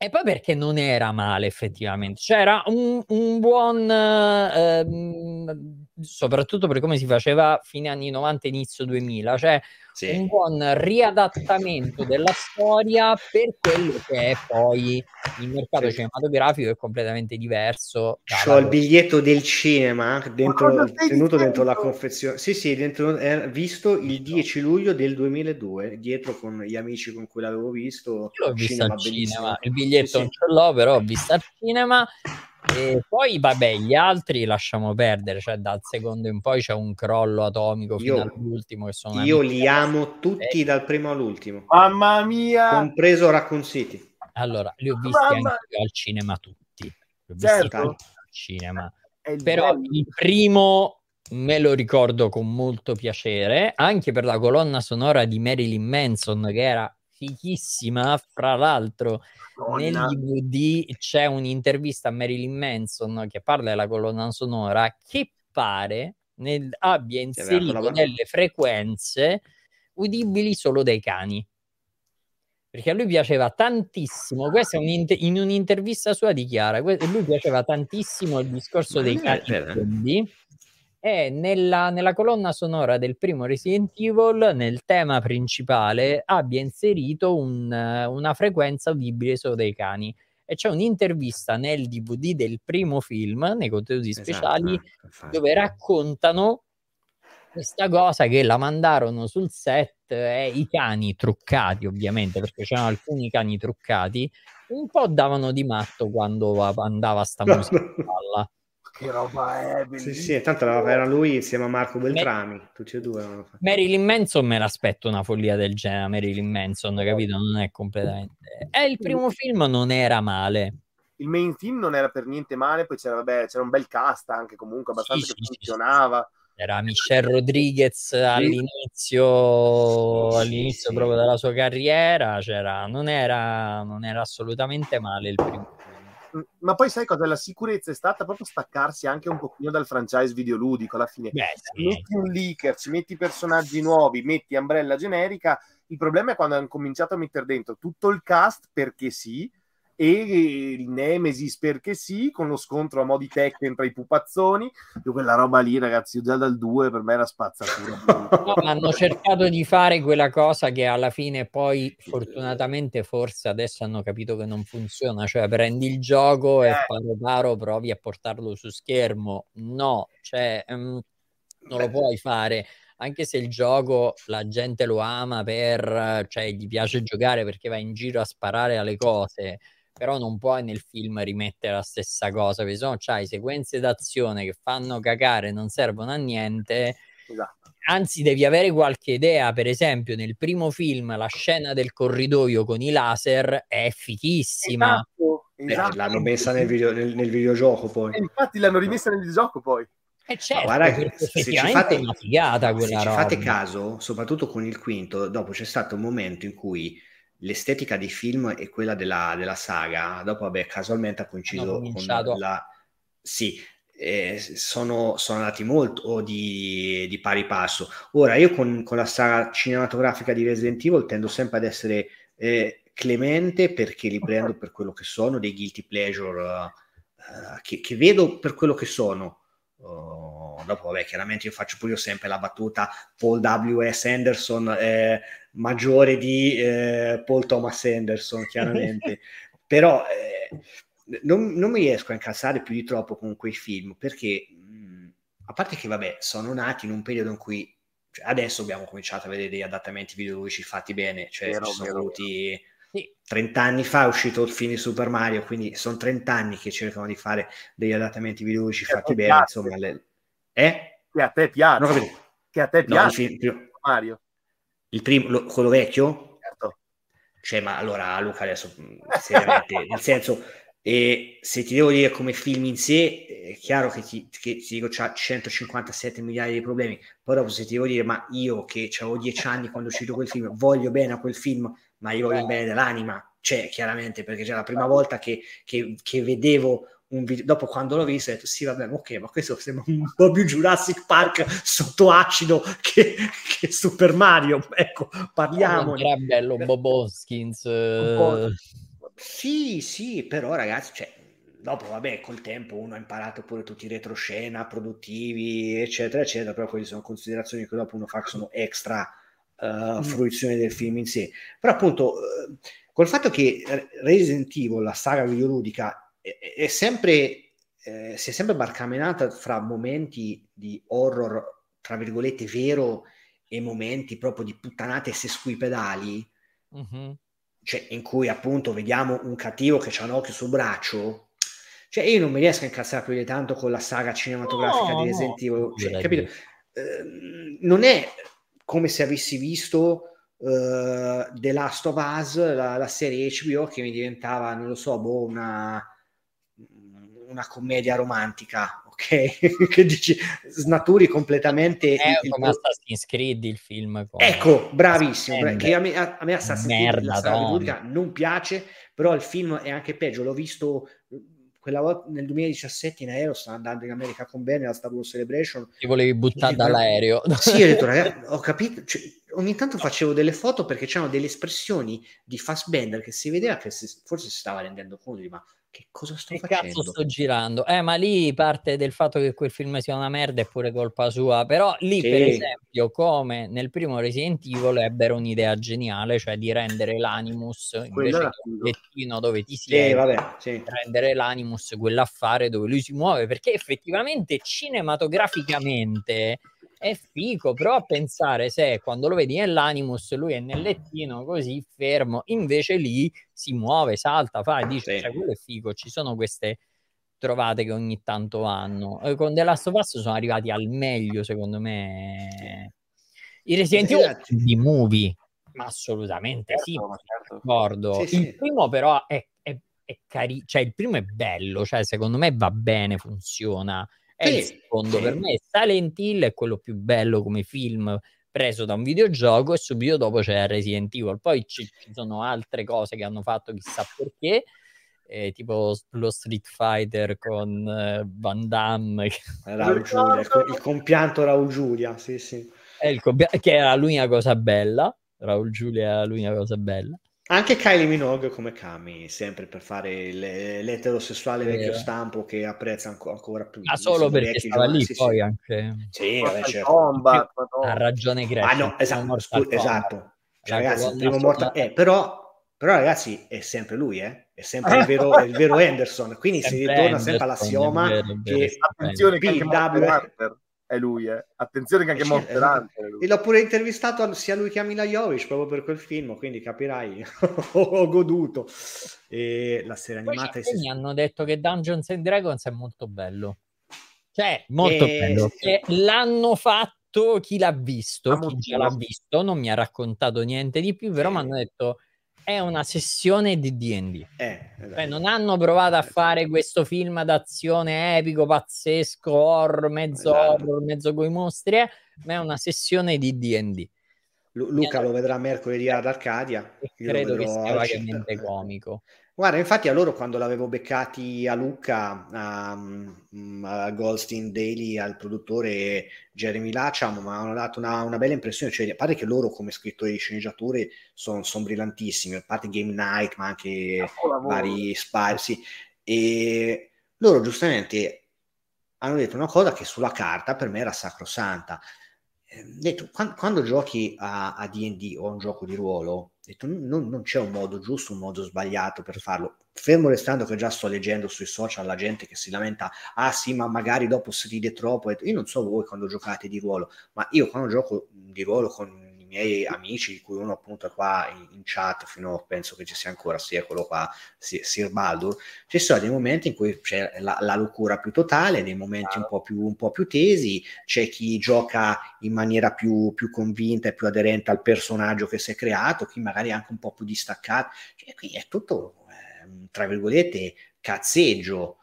E poi perché non era male effettivamente, c'era un buon soprattutto per come si faceva fine anni 90 inizio 2000, cioè sì, un buon riadattamento della storia per quello che è poi il mercato cinematografico, è completamente diverso. C'ho il biglietto del cinema tenuto dentro la confezione, sì dentro, visto il 10 luglio del 2002 dietro con gli amici con cui l'avevo visto. Io l'ho visto al cinema, il biglietto non ce l'ho, però ho visto al cinema. E poi vabbè, gli altri lasciamo perdere, cioè dal secondo in poi c'è un crollo atomico fino all'ultimo, che sono io li amo tutti dal primo all'ultimo, mamma mia, compreso Raccoon City. Allora li ho visti anche al cinema tutti, al cinema, però il primo me lo ricordo con molto piacere, anche per la colonna sonora di Marilyn Manson che era fichissima. Fra l'altro nel DVD c'è un'intervista a Marilyn Manson che parla della colonna sonora, che pare abbia inserito delle frequenze udibili solo dai cani, perché a lui piaceva tantissimo. Questa è in un'intervista sua dichiara, lui piaceva tantissimo il discorso dei cani. E nella colonna sonora del primo Resident Evil, nel tema principale, abbia inserito una frequenza udibile solo dei cani, e c'è un'intervista nel DVD del primo film, nei contenuti speciali, dove raccontano questa cosa, che la mandarono sul set, i cani truccati ovviamente, perché c'erano alcuni cani truccati, un po' davano di matto quando andava sta musica in palla. Che roba è, bellissima. Sì, tanto era lui insieme a Marco Beltrami, tutti e due. Marilyn Manson me l'aspetto una follia del genere, Marilyn Manson, capito? Non è completamente... il primo film non era male. Il main film non era per niente male, poi c'era un bel cast anche comunque, abbastanza che funzionava. Era Michelle Rodriguez all'inizio proprio della sua carriera, non era assolutamente male il primo. Ma poi sai cosa? La sicurezza è stata proprio staccarsi anche un pochino dal franchise videoludico alla fine. Metti un leaker, ci metti personaggi nuovi, metti Umbrella generica. Il problema è quando hanno cominciato a mettere dentro tutto il cast perché sì, e il Nemesis perché sì, con lo scontro a mo' di Tekken tra i pupazzoni. Io quella roba lì, ragazzi, già dal 2 per me era spazzatura. No, ma hanno cercato di fare quella cosa che alla fine poi fortunatamente forse adesso hanno capito che non funziona, cioè prendi il gioco e paro provi a portarlo su schermo. No, cioè non lo puoi fare, anche se il gioco la gente lo ama cioè gli piace giocare perché va in giro a sparare alle cose, però non puoi nel film rimettere la stessa cosa, perché sono c'hai sequenze d'azione che fanno cagare, non servono a niente. Esatto. Anzi, devi avere qualche idea. Per esempio, nel primo film la scena del corridoio con i laser è fichissima. Esatto. Esatto. L'hanno messa nel videogioco poi. Infatti l'hanno rimessa nel videogioco poi. Certo, guarda, se ci fate, una figata quella roba. Ci fate caso, soprattutto con il quinto, dopo c'è stato un momento in cui l'estetica dei film e quella della saga, dopo vabbè casualmente ha coinciso con la... Sì, sono andati molto di pari passo. Ora, io con la saga cinematografica di Resident Evil tendo sempre ad essere clemente, perché li prendo per quello che sono, dei guilty pleasure che vedo per quello che sono. Dopo vabbè chiaramente io faccio pure io sempre la battuta Paul W.S. Anderson maggiore di Paul Thomas Anderson chiaramente però non mi riesco a incassare più di troppo con quei film, perché a parte che vabbè sono nati in un periodo in cui, cioè, adesso abbiamo cominciato a vedere degli adattamenti videoludici fatti bene, cioè ci sono voluti 30 anni fa è uscito il film di Super Mario, quindi sono 30 anni che cercano di fare degli adattamenti videoludici fatti bene, piace. Insomma che a te piace, no, che a te piace, no, Mario il primo, quello vecchio, certo. Cioè, ma allora Luca adesso seriamente nel senso, se ti devo dire come film in sé è chiaro che ti dico c'ha 157 miliardi di problemi, poi dopo se ti devo dire ma io che avevo 10 anni quando è uscito quel film voglio bene a quel film, ma io voglio il bene dell'anima, cioè chiaramente, perché c'è la prima volta che vedevo un video, dopo quando l'ho visto ho detto sì vabbè ok, ma questo sembra un po' più Jurassic Park sotto acido che Super Mario, ecco, parliamo era bello Boboskins sì però ragazzi, cioè, dopo vabbè col tempo uno ha imparato pure tutti i retroscena produttivi eccetera eccetera, però quelle sono considerazioni che dopo uno fa che sono extra fruizione del film in sé. Però appunto col fatto che Resident Evil, la saga videoludica è sempre si è sempre barcamenata fra momenti di horror tra virgolette vero e momenti proprio di puttanate sesquipedali, cioè, in cui appunto vediamo un cattivo che c'ha un occhio sul braccio, cioè io non mi riesco a incazzare più di tanto con la saga cinematografica di Resident Evil, cioè, capito? Non è come se avessi visto The Last of Us, la serie HBO, che mi diventava, non lo so, una commedia romantica, ok? Che dici, snaturi completamente... come Assassin's Creed il film. Ecco, bravissimo. Che a me Assassin's Creed la saga non piace, però il film è anche peggio. L'ho visto... quella volta nel 2017 in aereo, stavo andando in America con Bene alla Star Wars Celebration, ti volevi buttare dall'aereo. Sì, ho detto ragazzi, ho capito, cioè, ogni tanto facevo delle foto perché c'erano delle espressioni di Fassbender che si vedeva che forse si stava rendendo conto di ma che cosa sto facendo, cazzo sto girando, ma lì parte del fatto che quel film sia una merda è pure colpa sua, però lì sì. Per esempio come nel primo Resident Evil ebbero un'idea geniale, cioè di rendere l'animus invece che un lettino dove ti siedi, rendere l'animus quell'affare dove lui si muove, perché effettivamente cinematograficamente è fico, però a pensare se quando lo vedi nell'animus lui è nel lettino così fermo, invece lì si muove, salta, fa e dice cioè, quello è figo. Ci sono queste trovate che ogni tanto hanno, con The Last of Us sono arrivati al meglio secondo me i Resident Evil di movie, ma assolutamente certo, sì, certo. D'accordo. Sì, il primo però è carino, cioè il primo è bello, cioè secondo me va bene, funziona. E il secondo per me Silent Hill è quello più bello come film preso da un videogioco, e subito dopo c'è Resident Evil, poi ci sono altre cose che hanno fatto chissà perché, tipo lo Street Fighter con Van Damme, Raul Giulia, il compianto Raul Giulia, sì. Che era l'unica cosa bella, Raul Giulia era l'unica cosa bella. Anche Kylie Minogue come Kami, sempre per fare l'eterosessuale vecchio stampo che apprezza ancora più. Ma solo perché stava lì, poi anche... Sì, vabbè, certo. Ha ragione Greta. Ah no, esatto. Cioè, ragazzi, il primo morto... Però ragazzi, è sempre lui, eh? È sempre il vero Anderson. Quindi si ritorna sempre all'assioma che... Attenzione, PW... è lui, attenzione che anche Monster Hunter, e l'ho pure intervistato sia lui che a Mila Jovovich proprio per quel film, quindi capirai ho goduto. E la serie animata mi hanno detto che Dungeons and Dragons è molto bello, cioè molto bello, che l'hanno fatto chi l'ha visto, chi già l'ha visto non mi ha raccontato niente di più, però mi hanno detto è una sessione di D&D. Cioè, non hanno provato a fare questo film d'azione epico, pazzesco, horror, mezzo coi mostri, ma è una sessione di D&D. Luca lo vedrà mercoledì ad Arcadia. Io credo che sia vagamente comico. Guarda, infatti a loro quando l'avevo beccati a Lucca, a Goldstein Daily, al produttore Jeremy Lacham, mi hanno dato una bella impressione, cioè, a parte che loro come scrittori di sceneggiature sono brillantissimi, a parte Game Night, ma anche vari sparsi, e loro giustamente hanno detto una cosa che sulla carta per me era sacrosanta. Detto, quando giochi a D&D o a un gioco di ruolo, detto, non c'è un modo giusto, un modo sbagliato per farlo, fermo restando che già sto leggendo sui social la gente che si lamenta, ah sì ma magari dopo si ride troppo. Io non so voi quando giocate di ruolo, ma io quando gioco di ruolo con i miei amici, di cui uno appunto qua in chat, fino penso che ci sia ancora, sia quello qua, Sir Baldur, ci sono dei momenti in cui c'è la locura più totale, dei momenti un po' più tesi, c'è chi gioca in maniera più convinta e più aderente al personaggio che si è creato, chi magari anche un po' più distaccato, cioè, qui è tutto tra virgolette cazzeggio.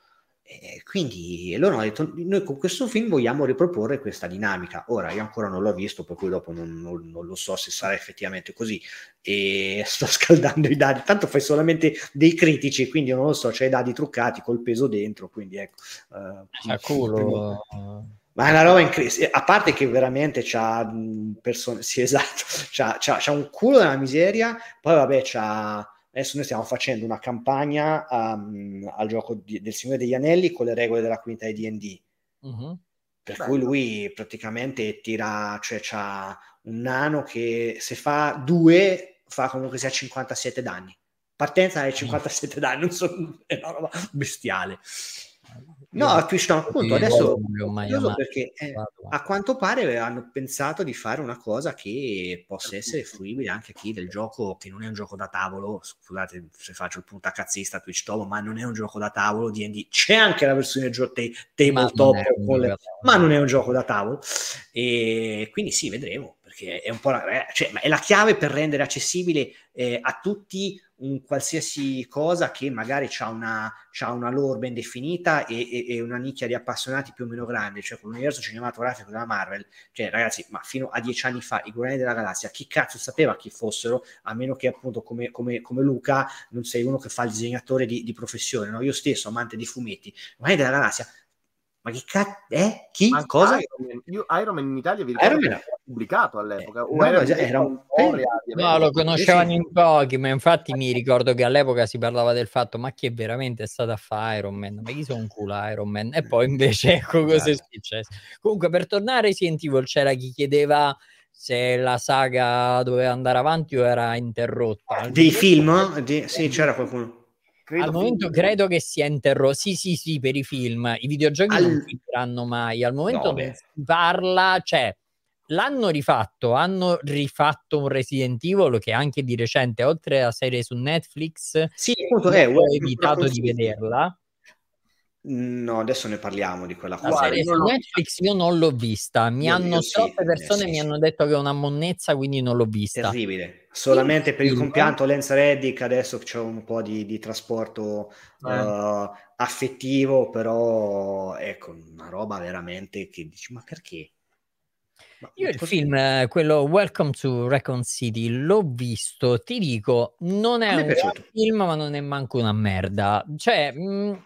Quindi loro hanno detto noi con questo film vogliamo riproporre questa dinamica. Ora io ancora non l'ho visto, per cui dopo non lo so se sarà effettivamente così, e sto scaldando i dadi, tanto fai solamente dei critici, quindi non lo so, c'è i dadi truccati col peso dentro, quindi ecco, ma è una roba in crisi, a parte che veramente c'ha persone, sì esatto, c'ha un culo della miseria. Poi vabbè, c'ha adesso noi stiamo facendo una campagna al gioco del Signore degli Anelli con le regole della quinta di D&D, per cui lui praticamente tira, cioè c'ha un nano che se fa 2 fa comunque sia 57 danni, partenza è 57 danni, non so, è una roba bestiale. No, a Twitch no, appunto, adesso perché a quanto pare hanno pensato di fare una cosa che possa essere fruibile anche a chi del gioco, che non è un gioco da tavolo, scusate se faccio il punta cazzista Twitch Tobo, ma non è un gioco da tavolo, D&D, c'è anche la versione tabletop, ma non è un gioco da tavolo, e quindi sì, vedremo, perché è un po' ma è la chiave per rendere accessibile a tutti un qualsiasi cosa che magari c'ha una lore ben definita e una nicchia di appassionati più o meno grande, cioè con l'universo cinematografico della Marvel, cioè ragazzi, ma fino a 10 anni fa i Guardiani della Galassia chi cazzo sapeva chi fossero, a meno che appunto come Luca non sei uno che fa il disegnatore di professione, no? Io stesso amante di fumetti, Guardiani della Galassia, ma chi cazzo è? Chi? Anche cosa? Iron Man in Italia vi ricordo pubblicato all'epoca, lo conoscevano in pochi, ma infatti mi ricordo che all'epoca si parlava del fatto, ma chi è veramente stato a fare Iron Man? Ma chi sono un culo Iron Man? E poi invece ecco cosa è successo. Comunque per tornare a Resident Evil, c'era chi chiedeva se la saga doveva andare avanti o era interrotta. Dei film? Sì, c'era qualcuno. Al momento credo che sia interrotta. Sì, per i film. I videogiochi non finiranno mai. Al momento non si parla, cioè l'hanno rifatto, hanno rifatto un Resident Evil che anche di recente, oltre alla serie su Netflix, sì, appunto, ho evitato di vederla. No, adesso ne parliamo di quella cosa. Serie su Netflix io non l'ho vista, troppe persone mi hanno detto che è una monnezza, quindi non l'ho vista. Terribile. Solamente per il compianto Lenz Reddick, adesso c'è un po' di trasporto affettivo, però ecco, una roba veramente che dici, ma perché? Il film, quello Welcome to Recon City, l'ho visto, ti dico, non è un film, ma non è manco una merda, cioè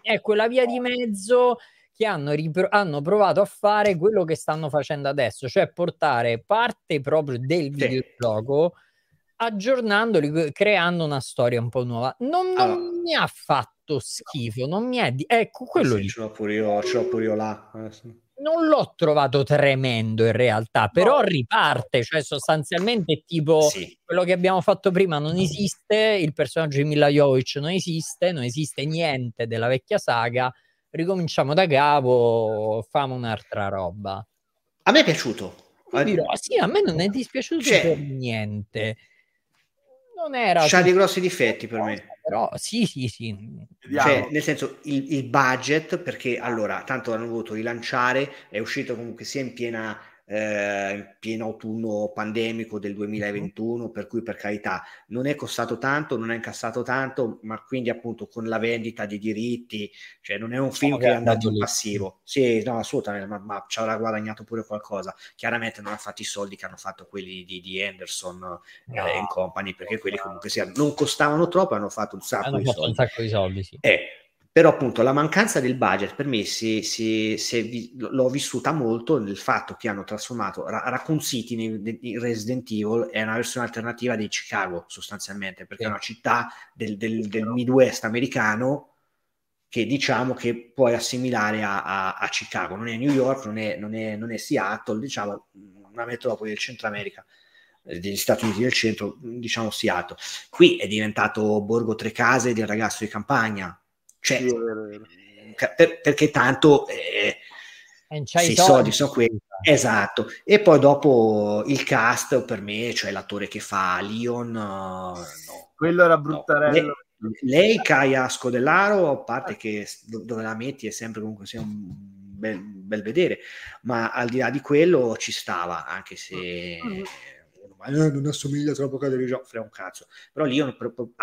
è quella via di mezzo che hanno provato a fare quello che stanno facendo adesso, cioè portare parte proprio del videogioco, aggiornandoli, creando una storia un po' nuova. Non mi ha fatto schifo, non mi è ecco quello lì. Ce l'ho pure io là. Non l'ho trovato tremendo in realtà, però riparte, cioè sostanzialmente tipo quello che abbiamo fatto prima non esiste, il personaggio di Mila Jovovich non esiste niente della vecchia saga, ricominciamo da capo, famo un'altra roba. A me è piaciuto. A me non è dispiaciuto per niente. C'ha dei grossi difetti per me, però sì, cioè, nel senso il budget, perché allora tanto l'hanno voluto rilanciare, è uscito comunque sia in piena in pieno autunno pandemico del 2021, per cui per carità non è costato tanto, non è incassato tanto, ma quindi appunto con la vendita di diritti, cioè non è un film che è andato in passivo. Sì, no, assolutamente, ma ci avrà guadagnato pure qualcosa. Chiaramente non ha fatto i soldi che hanno fatto quelli di Anderson and Company, perché quelli comunque non costavano troppo, hanno fatto un sacco, di soldi. Sì. Però appunto la mancanza del budget per me l'ho vissuta molto nel fatto che hanno trasformato Raccoon City in Resident Evil, è una versione alternativa di Chicago sostanzialmente, perché è una città del Midwest americano che diciamo che puoi assimilare a Chicago, non è New York, non è Seattle, diciamo una metropoli del Centro America, degli Stati Uniti del Centro, diciamo Seattle. Qui è diventato Borgo Tre Case del ragazzo di campagna. Cioè, perché tanto se i soldi sono quelli, esatto. E poi dopo il cast per me, cioè l'attore che fa Leon, quello era bruttarello. Lei Kaia Scodellaro, a parte che dove la metti è sempre comunque sia un bel vedere, ma al di là di quello ci stava, anche se non assomiglia troppo a Catherine Joffre, è un cazzo. Però lì al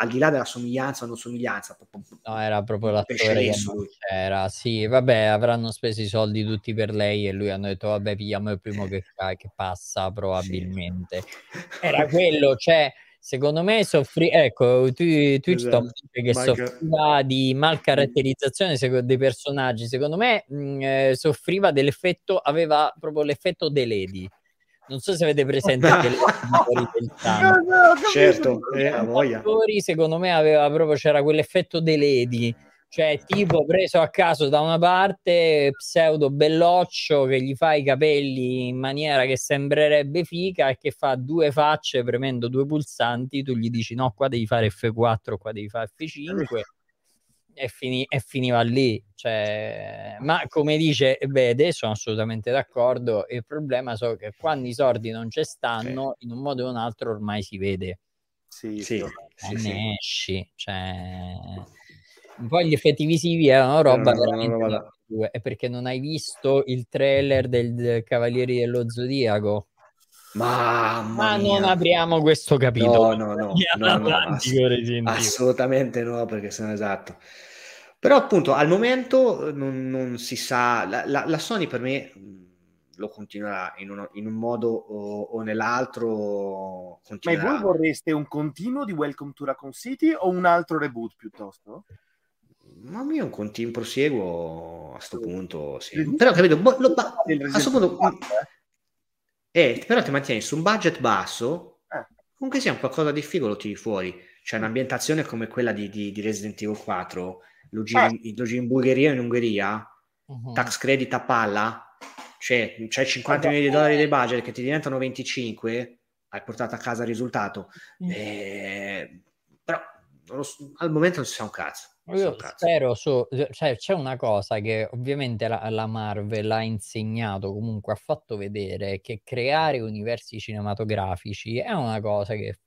di là della somiglianza o non somiglianza, no, era proprio l'attore, era vabbè, avranno speso i soldi tutti per lei e lui hanno detto vabbè, pigliamo il primo che passa, probabilmente era quello, cioè secondo me ecco, Twitch che soffriva di malcaratterizzazione dei personaggi, secondo me soffriva dell'effetto, aveva proprio l'effetto The Lady. Non so se avete presente che certo, voglia. Secondo me aveva proprio, c'era quell'effetto The Lady, cioè tipo preso a caso da una parte, pseudo belloccio che gli fa i capelli in maniera che sembrerebbe fica e che fa due facce premendo due pulsanti, tu gli dici no, qua devi fare F4, qua devi fare F5 e finiva lì, cioè, ma come dice Bede, sono assolutamente d'accordo, il problema so che quando i soldi non ci stanno in un modo o un altro ormai si vede, ne esci, cioè poi gli effetti visivi è una roba veramente, è perché non hai visto il trailer del Cavalieri dello Zodiaco. Ma non apriamo questo capitolo, no, assolutamente no, perché sono esatto. Però appunto al momento non si sa, la Sony per me lo continuerà in un modo o nell'altro continuerà. Ma voi vorreste un continuo di Welcome to Raccoon City o un altro reboot piuttosto? Ma io un continuo proseguo a sto punto, però capito, a questo punto però ti mantieni su un budget basso, comunque sia un qualcosa di figo lo tiri fuori. C'è un'ambientazione come quella di Resident Evil 4, lo giri in Bulgaria e in Ungheria, tax credit a palla, cioè c'hai $50 milioni di budget che ti diventano 25, hai portato a casa il risultato. Però al momento non si sa un cazzo. Io spero, cioè, c'è una cosa che ovviamente la Marvel ha insegnato, comunque ha fatto vedere che creare universi cinematografici è una cosa che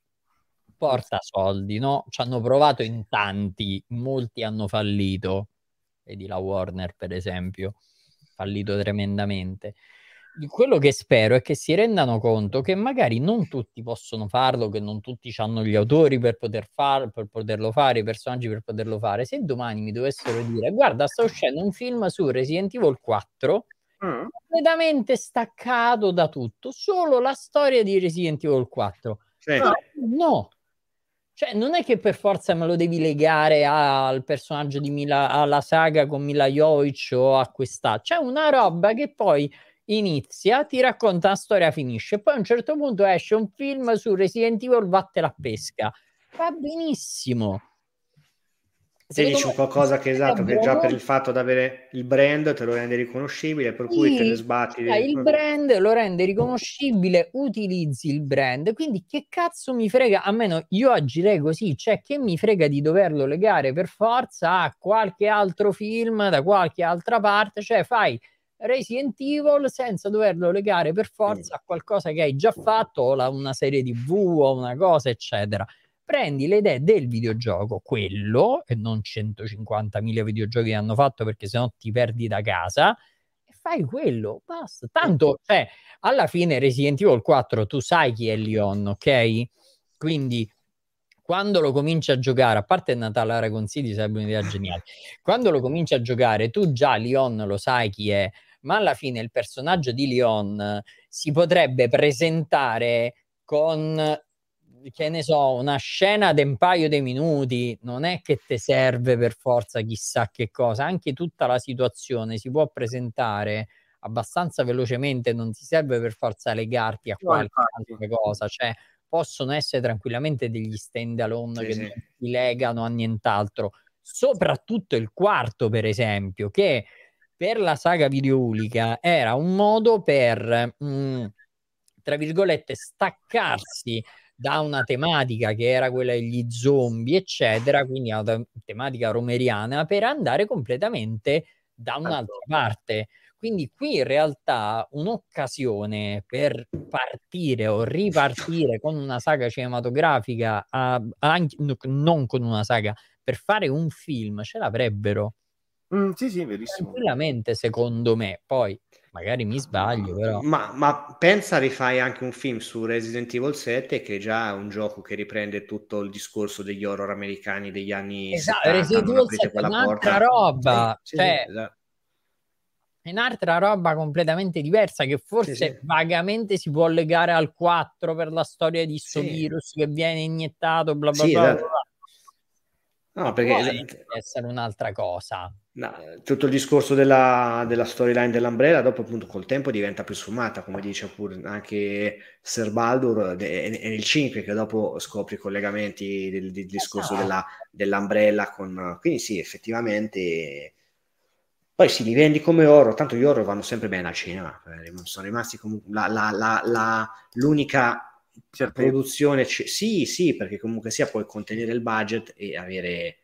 porta soldi, no? Ci hanno provato in tanti, molti hanno fallito, vedi la Warner per esempio, fallito tremendamente. Quello che spero è che si rendano conto che magari non tutti possono farlo, che non tutti hanno gli autori per poterlo fare, i personaggi per poterlo fare. Se domani mi dovessero dire guarda, sta uscendo un film su Resident Evil 4 completamente staccato da tutto, solo la storia di Resident Evil 4, no, cioè non è che per forza me lo devi legare al personaggio di alla saga con Mila Jovovich o a questa, c'è una roba che poi inizia, ti racconta la storia, finisce, poi a un certo punto esce un film su Resident Evil, vatte la pesca, va benissimo. Se dici qualcosa che che già per il fatto di avere il brand te lo rende riconoscibile, per cui te ne sbatti il brand lo rende riconoscibile, utilizzi il brand, quindi che cazzo mi frega, almeno io agirei così, cioè che mi frega di doverlo legare per forza a qualche altro film da qualche altra parte, cioè fai Resident Evil senza doverlo legare per forza a qualcosa che hai già fatto o una serie TV o una cosa eccetera, prendi le idee del videogioco, quello, e non 150.000 videogiochi che hanno fatto, perché sennò ti perdi da casa, e fai quello, basta. Tanto, cioè, alla fine Resident Evil 4 tu sai chi è Leon, ok? Quindi quando lo cominci a giocare, a parte Natale Aragon City sarebbe un'idea geniale, quando lo cominci a giocare tu già Leon lo sai chi è, ma alla fine il personaggio di Leon si potrebbe presentare con, che ne so, una scena di un paio di minuti, non è che te serve per forza chissà che cosa, anche tutta la situazione si può presentare abbastanza velocemente, non ti serve per forza legarti a qualche altra cosa, cioè possono essere tranquillamente degli stand alone che non si legano a nient'altro, soprattutto il quarto per esempio, che per la saga videoludica era un modo per tra virgolette staccarsi da una tematica che era quella degli zombie eccetera, quindi una tematica romeriana, per andare completamente da un'altra parte. Quindi qui in realtà un'occasione per partire o ripartire con una saga cinematografica, anche, non con una saga, per fare un film ce l'avrebbero. Sì, sì, verissimo. Tranquillamente, secondo me, poi magari mi sbaglio, però. Ma pensa, rifai anche un film su Resident Evil 7, che è già un gioco che riprende tutto il discorso degli horror americani degli anni 70. Resident Evil 7 è un'altra roba, sì, cioè, sì, esatto, è un'altra roba completamente diversa, che forse vagamente si può legare al 4 per la storia di sto virus che viene iniettato, bla bla bla, esatto, bla. No, perché può essere un'altra cosa. No, tutto il discorso della storyline dell'Umbrella dopo appunto col tempo diventa più sfumata, come dice pure anche Ser Baldur è nel 5 che dopo scopri i collegamenti del discorso dell'Umbrella con, quindi sì, effettivamente poi si li vendi come horror, tanto gli horror vanno sempre bene al cinema, sono rimasti comunque l'unica produzione sì perché comunque sia puoi contenere il budget e avere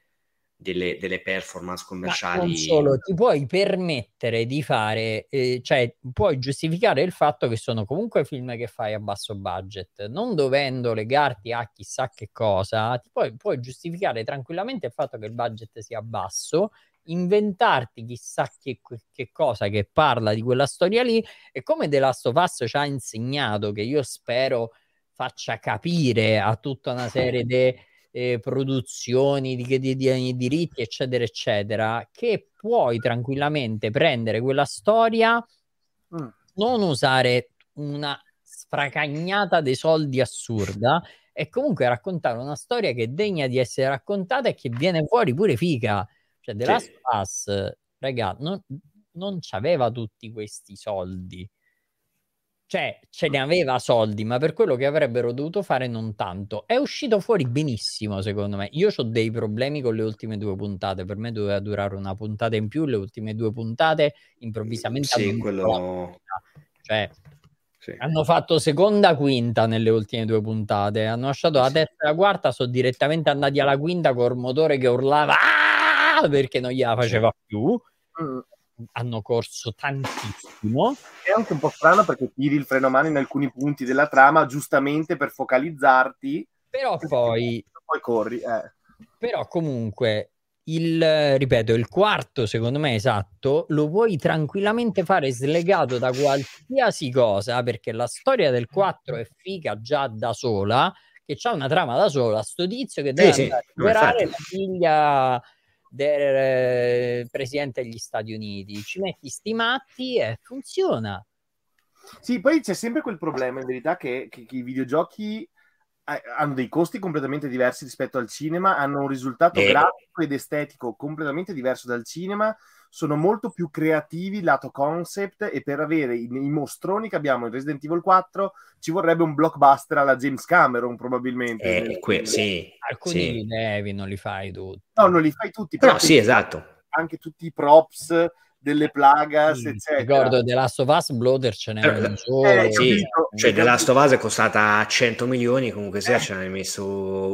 delle performance commerciali. Ma non solo, ti puoi permettere di fare, cioè puoi giustificare il fatto che sono comunque film che fai a basso budget, non dovendo legarti a chissà che cosa, ti puoi giustificare tranquillamente il fatto che il budget sia basso, inventarti chissà che cosa che parla di quella storia lì, e come The Last of Us ci ha insegnato, che io spero faccia capire a tutta una serie di produzioni di diritti eccetera eccetera, che puoi tranquillamente prendere quella storia, non usare una sfracagnata dei soldi assurda e comunque raccontare una storia che è degna di essere raccontata e che viene fuori pure figa, cioè The Last of Us, raga, non c'aveva tutti questi soldi, cioè ce ne aveva soldi, ma per quello che avrebbero dovuto fare non tanto. È uscito fuori benissimo, secondo me. Io ho dei problemi con le ultime due puntate, per me doveva durare una puntata in più, le ultime due puntate improvvisamente hanno fatto seconda quinta nelle ultime due puntate, hanno lasciato la terza e la quarta, sono direttamente andati alla quinta col motore che urlava perché non gliela faceva più. Hanno corso tantissimo. È anche un po' strano perché tiri il freno a mano in alcuni punti della trama giustamente per focalizzarti, però poi corri. Però comunque il quarto, secondo me, esatto, lo puoi tranquillamente fare slegato da qualsiasi cosa, perché la storia del 4 è figa già da sola, che c'ha una trama da sola, sto tizio che deve recuperare la figlia del presidente degli Stati Uniti, ci metti sti matti e funziona. Sì, poi c'è sempre quel problema in verità che i videogiochi hanno dei costi completamente diversi rispetto al cinema, hanno un risultato grafico ed estetico completamente diverso dal cinema, sono molto più creativi lato concept, e per avere i mostroni che abbiamo in Resident Evil 4 ci vorrebbe un blockbuster alla James Cameron probabilmente. Alcuni li devi, non li fai tutti. No, non li fai tutti. Però sì, esatto. Anche tutti i props delle plagas, eccetera. Ricordo The Last of Us, Bloater ce n'era un solo. Cioè The Last of Us è costata 100 milioni, comunque sia ce n'hai messo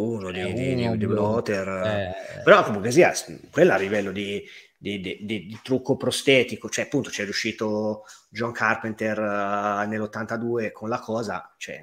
uno di Bloater. Però comunque sia, quella a livello di trucco prostetico, cioè appunto c'è riuscito John Carpenter nell'82 con la cosa, cioè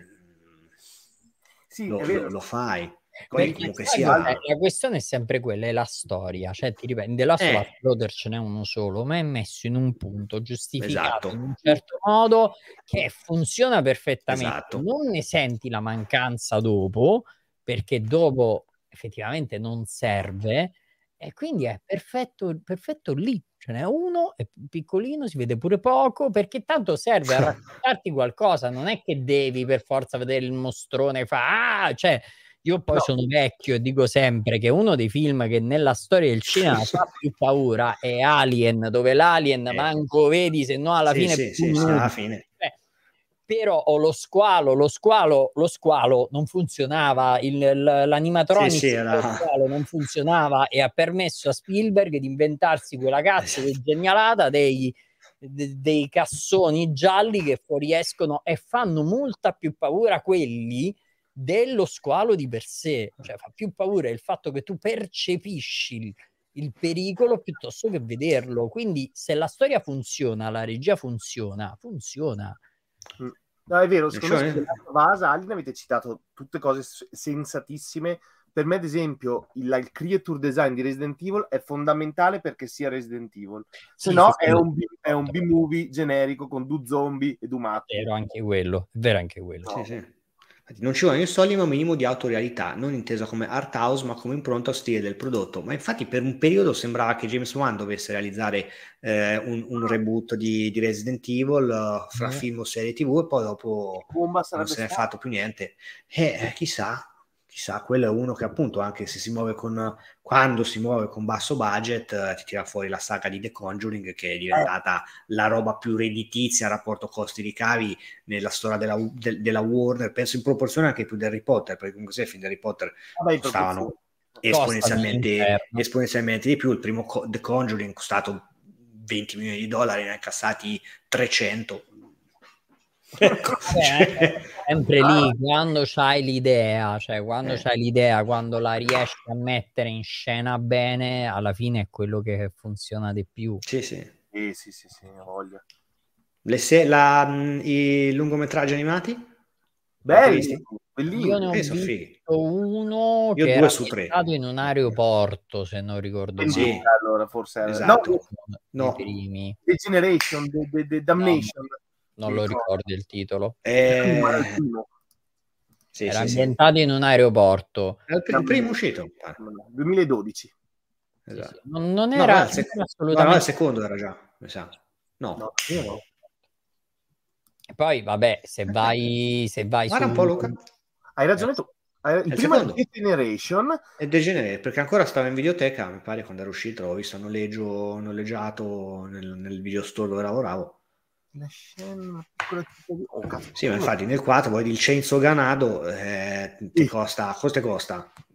sì, lo fai. Comunque sia... la questione è sempre quella, è la storia, cioè ti dipende la storia, ce n'è uno solo, ma è messo in un punto giustificato, esatto, in un certo modo che funziona perfettamente, esatto, non ne senti la mancanza dopo, perché dopo effettivamente non serve, e quindi è perfetto, perfetto lì. Ce n'è uno, è piccolino, si vede pure poco, perché tanto serve a raccontarti qualcosa, non è che devi per forza vedere il mostrone e fa ah! Cioè, io poi sono vecchio e dico sempre che uno dei film che nella storia del cinema fa più paura è Alien, dove l'alien manco vedi, se no alla fine... Però lo squalo non funzionava, l'animatronic dello squalo non funzionava e ha permesso a Spielberg di inventarsi quella cazzo di genialata dei cassoni gialli che fuoriescono e fanno molta più paura quelli dello squalo di per sé, cioè fa più paura il fatto che tu percepisci il pericolo piuttosto che vederlo. Quindi se la storia funziona, la regia funziona. No, è vero, secondo me Alien avete citato tutte cose sensatissime. Per me ad esempio il creature design di Resident Evil è fondamentale perché sia Resident Evil, se no è un B-movie generico con due zombie e due matti. È vero anche quello, non ci vuole nel solito minimo di autorealità, non intesa come art house ma come impronta ostile del prodotto. Ma infatti per un periodo sembrava che James Wan dovesse realizzare un reboot di Resident Evil fra film o serie TV, e poi dopo non se ne è fatto più niente. Chissà, quello è uno che appunto anche se si muove quando si muove con basso budget ti tira fuori la saga di The Conjuring, che è diventata la roba più redditizia a rapporto costi-ricavi nella storia della Warner, penso in proporzione anche più di Harry Potter, perché comunque se i film di Harry Potter costavano esponenzialmente di più. Il primo The Conjuring costato $20 milioni, ne ha incassati 300. Sempre lì quando c'hai l'idea, quando la riesci a mettere in scena bene, alla fine è quello che funziona di più. Voglio i lungometraggi animati belli, io ne ho visto uno che era stato in un aeroporto, se non ricordo male. Allora forse era The Generation, The Damnation, non lo ricordo il titolo, era ambientato in un aeroporto, era il primo uscito 2012, esatto. Non era assolutamente il secondo, era già no. E poi vabbè, se vai guarda un po', Luca, hai ragione tu, il primo è The Generation, perché ancora stava in videoteca, mi pare, quando era uscito. L'ho visto noleggiato nel videostore dove lavoravo. La scena ma infatti nel 4 poi il Censo Ganado ti costa €100,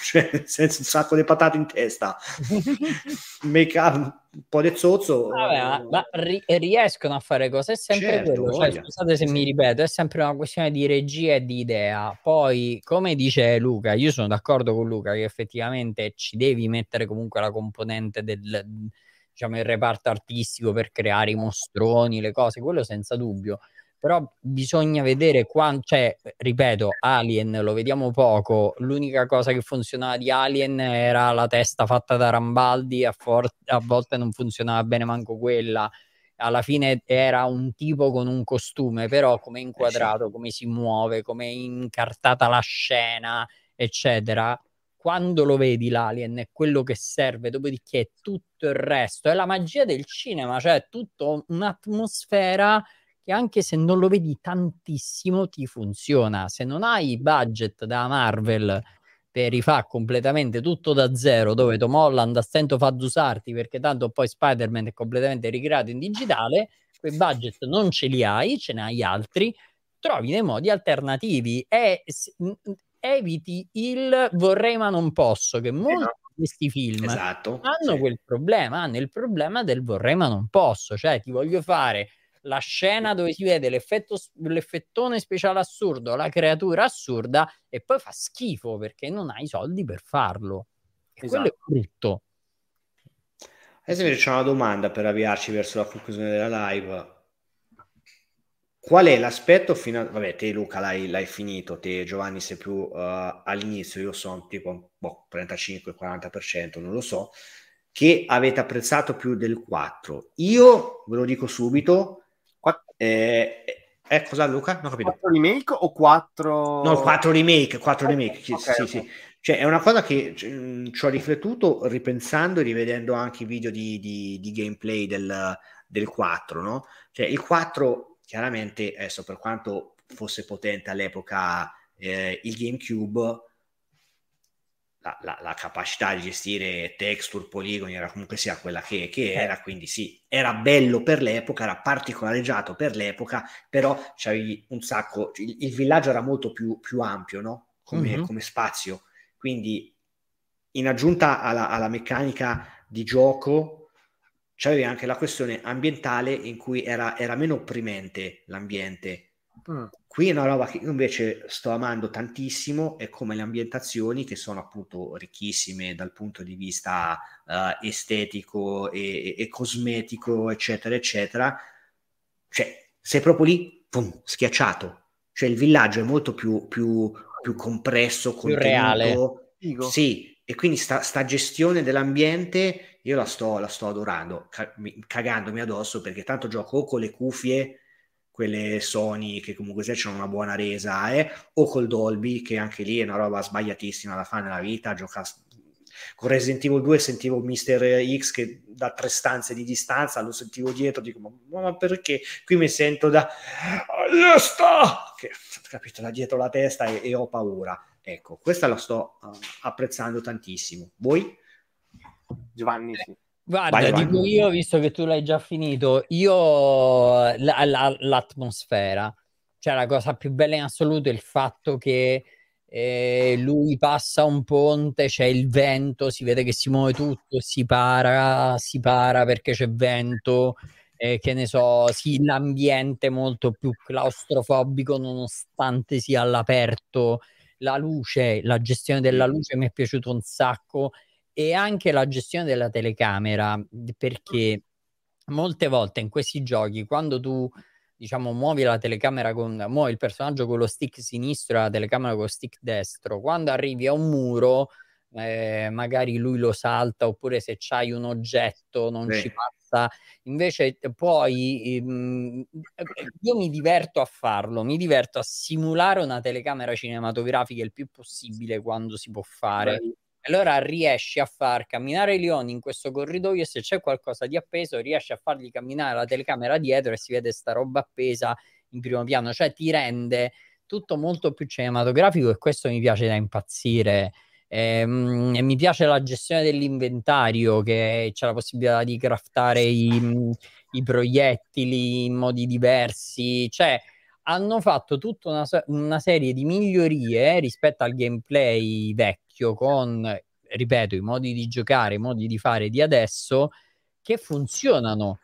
cioè senza un sacco di patate in testa, make up un po' di zozzo. Riescono a fare cose, è sempre quello, cioè, scusate se mi ripeto, è sempre una questione di regia e di idea. Poi come dice Luca, io sono d'accordo con Luca che effettivamente ci devi mettere comunque la componente del, diciamo, il reparto artistico per creare i mostroni, le cose, quello senza dubbio. Però bisogna vedere quanto, cioè, ripeto, Alien lo vediamo poco. L'unica cosa che funzionava di Alien era la testa fatta da Rambaldi, a volte non funzionava bene manco quella. Alla fine era un tipo con un costume, però come è inquadrato, come si muove, come è incartata la scena, eccetera. Quando lo vedi l'Alien è quello che serve, dopodiché è tutto il resto, è la magia del cinema, cioè è tutta un'atmosfera che anche se non lo vedi tantissimo ti funziona. Se non hai budget da Marvel per rifare completamente tutto da zero, dove Tom Holland a stento fa dusarti perché tanto poi Spider-Man è completamente ricreato in digitale, quei budget non ce li hai, ce ne hai altri, trovi dei modi alternativi e... eviti il vorrei ma non posso, che molti di questi film hanno quel problema, hanno il problema del vorrei ma non posso, cioè ti voglio fare la scena dove si vede l'effettone speciale assurdo, la creatura assurda, e poi fa schifo perché non hai i soldi per farlo, e quello è brutto. Adesso invece c'è una domanda per avviarci verso la conclusione della live. Qual è l'aspetto finale? Vabbè, te Luca l'hai finito, te Giovanni sei più all'inizio, io sono tipo boh, 35-40%, non lo so, che avete apprezzato più del 4. Io ve lo dico subito, cosa Luca? Non ho capito. 4 remake o 4? No, 4 remake, 4 remake, okay, sì, okay. Sì. Cioè, è una cosa che ci ho riflettuto ripensando e rivedendo anche i video di gameplay del 4, no? Cioè, il 4... Chiaramente, adesso per quanto fosse potente all'epoca il GameCube, la capacità di gestire texture, poligoni era comunque sia quella che era, quindi sì, era bello per l'epoca, era particolareggiato per l'epoca, però c'avevi un sacco, il villaggio era molto più ampio, no? Come spazio, quindi in aggiunta alla meccanica di gioco c'aveva anche la questione ambientale in cui era meno opprimente l'ambiente. Qui è una roba che invece sto amando tantissimo, è come le ambientazioni che sono appunto ricchissime dal punto di vista estetico e cosmetico, eccetera, eccetera. Cioè, sei proprio lì, pum, schiacciato. Cioè il villaggio è molto più compresso, più contenuto, reale. Sì, e quindi sta gestione dell'ambiente... Io la sto adorando, cagandomi addosso, perché tanto gioco o con le cuffie, quelle Sony che comunque se c'è una buona resa, o col Dolby, che anche lì è una roba sbagliatissima da fare nella vita. Con Resident Evil 2 sentivo Mr. X che da 3 stanze di distanza lo sentivo dietro, dico ma perché? Qui mi sento da... che capito, da dietro la testa e ho paura. Ecco, questa la sto apprezzando tantissimo. Voi? Giovanni, sì. Guarda, vai, dico Giovanni. Io, visto che tu l'hai già finito, io l'atmosfera, cioè la cosa più bella in assoluto è il fatto che lui passa un ponte, c'è il vento, si vede che si muove tutto, si para perché c'è vento, che ne so, sì, l'ambiente molto più claustrofobico nonostante sia all'aperto, la luce, la gestione della luce mi è piaciuto un sacco. E anche la gestione della telecamera, perché molte volte in questi giochi, quando tu, diciamo, muovi la telecamera muovi il personaggio con lo stick sinistro e la telecamera con lo stick destro, quando arrivi a un muro, magari lui lo salta, oppure se c'hai un oggetto non ci passa. Invece poi io mi diverto a farlo, mi diverto a simulare una telecamera cinematografica il più possibile quando si può fare. Beh. Allora riesci a far camminare i leoni in questo corridoio, e se c'è qualcosa di appeso riesci a fargli camminare la telecamera dietro e si vede sta roba appesa in primo piano, cioè ti rende tutto molto più cinematografico, e questo mi piace da impazzire. E mi piace la gestione dell'inventario, che c'è la possibilità di craftare i proiettili in modi diversi, cioè hanno fatto tutta una serie di migliorie rispetto al gameplay vecchio, con, ripeto, i modi di giocare, i modi di fare di adesso, che funzionano.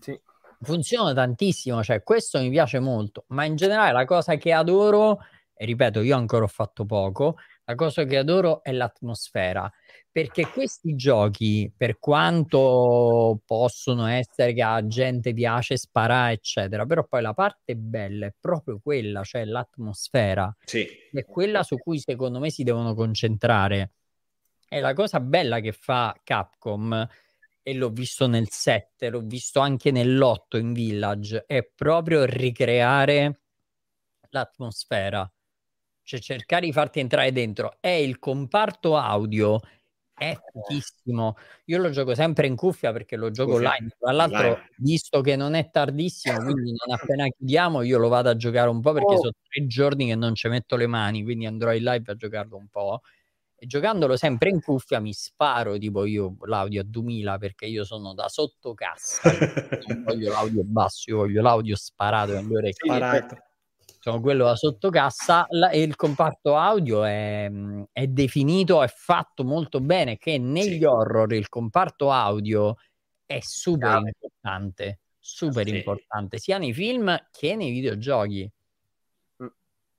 Sì. Funzionano tantissimo, cioè questo mi piace molto. Ma in generale la cosa che adoro, e ripeto, io ancora ho fatto poco, la cosa che adoro è l'atmosfera, perché questi giochi, per quanto possono essere che a gente piace sparare eccetera, però poi la parte bella è proprio quella, cioè l'atmosfera, sì, è quella su cui secondo me si devono concentrare. È la cosa bella che fa Capcom, e l'ho visto nel 7, l'ho visto anche nell'8 in Village, è proprio ricreare l'atmosfera, cioè cercare di farti entrare dentro. È il comparto audio è fighissimo. Io lo gioco sempre in cuffia perché lo gioco online, tra l'altro, visto che non è tardissimo, quindi non appena chiudiamo io lo vado a giocare un po', perché sono 3 giorni che non ci metto le mani, quindi andrò in live a giocarlo un po', e giocandolo sempre in cuffia mi sparo tipo io l'audio a 2000, perché io sono da sotto cassa non voglio l'audio basso, io voglio l'audio sparato nelle orecchie, quello da sottocassa. E il comparto audio è definito, è fatto molto bene, che negli horror il comparto audio è super importante, super importante, sia nei film che nei videogiochi.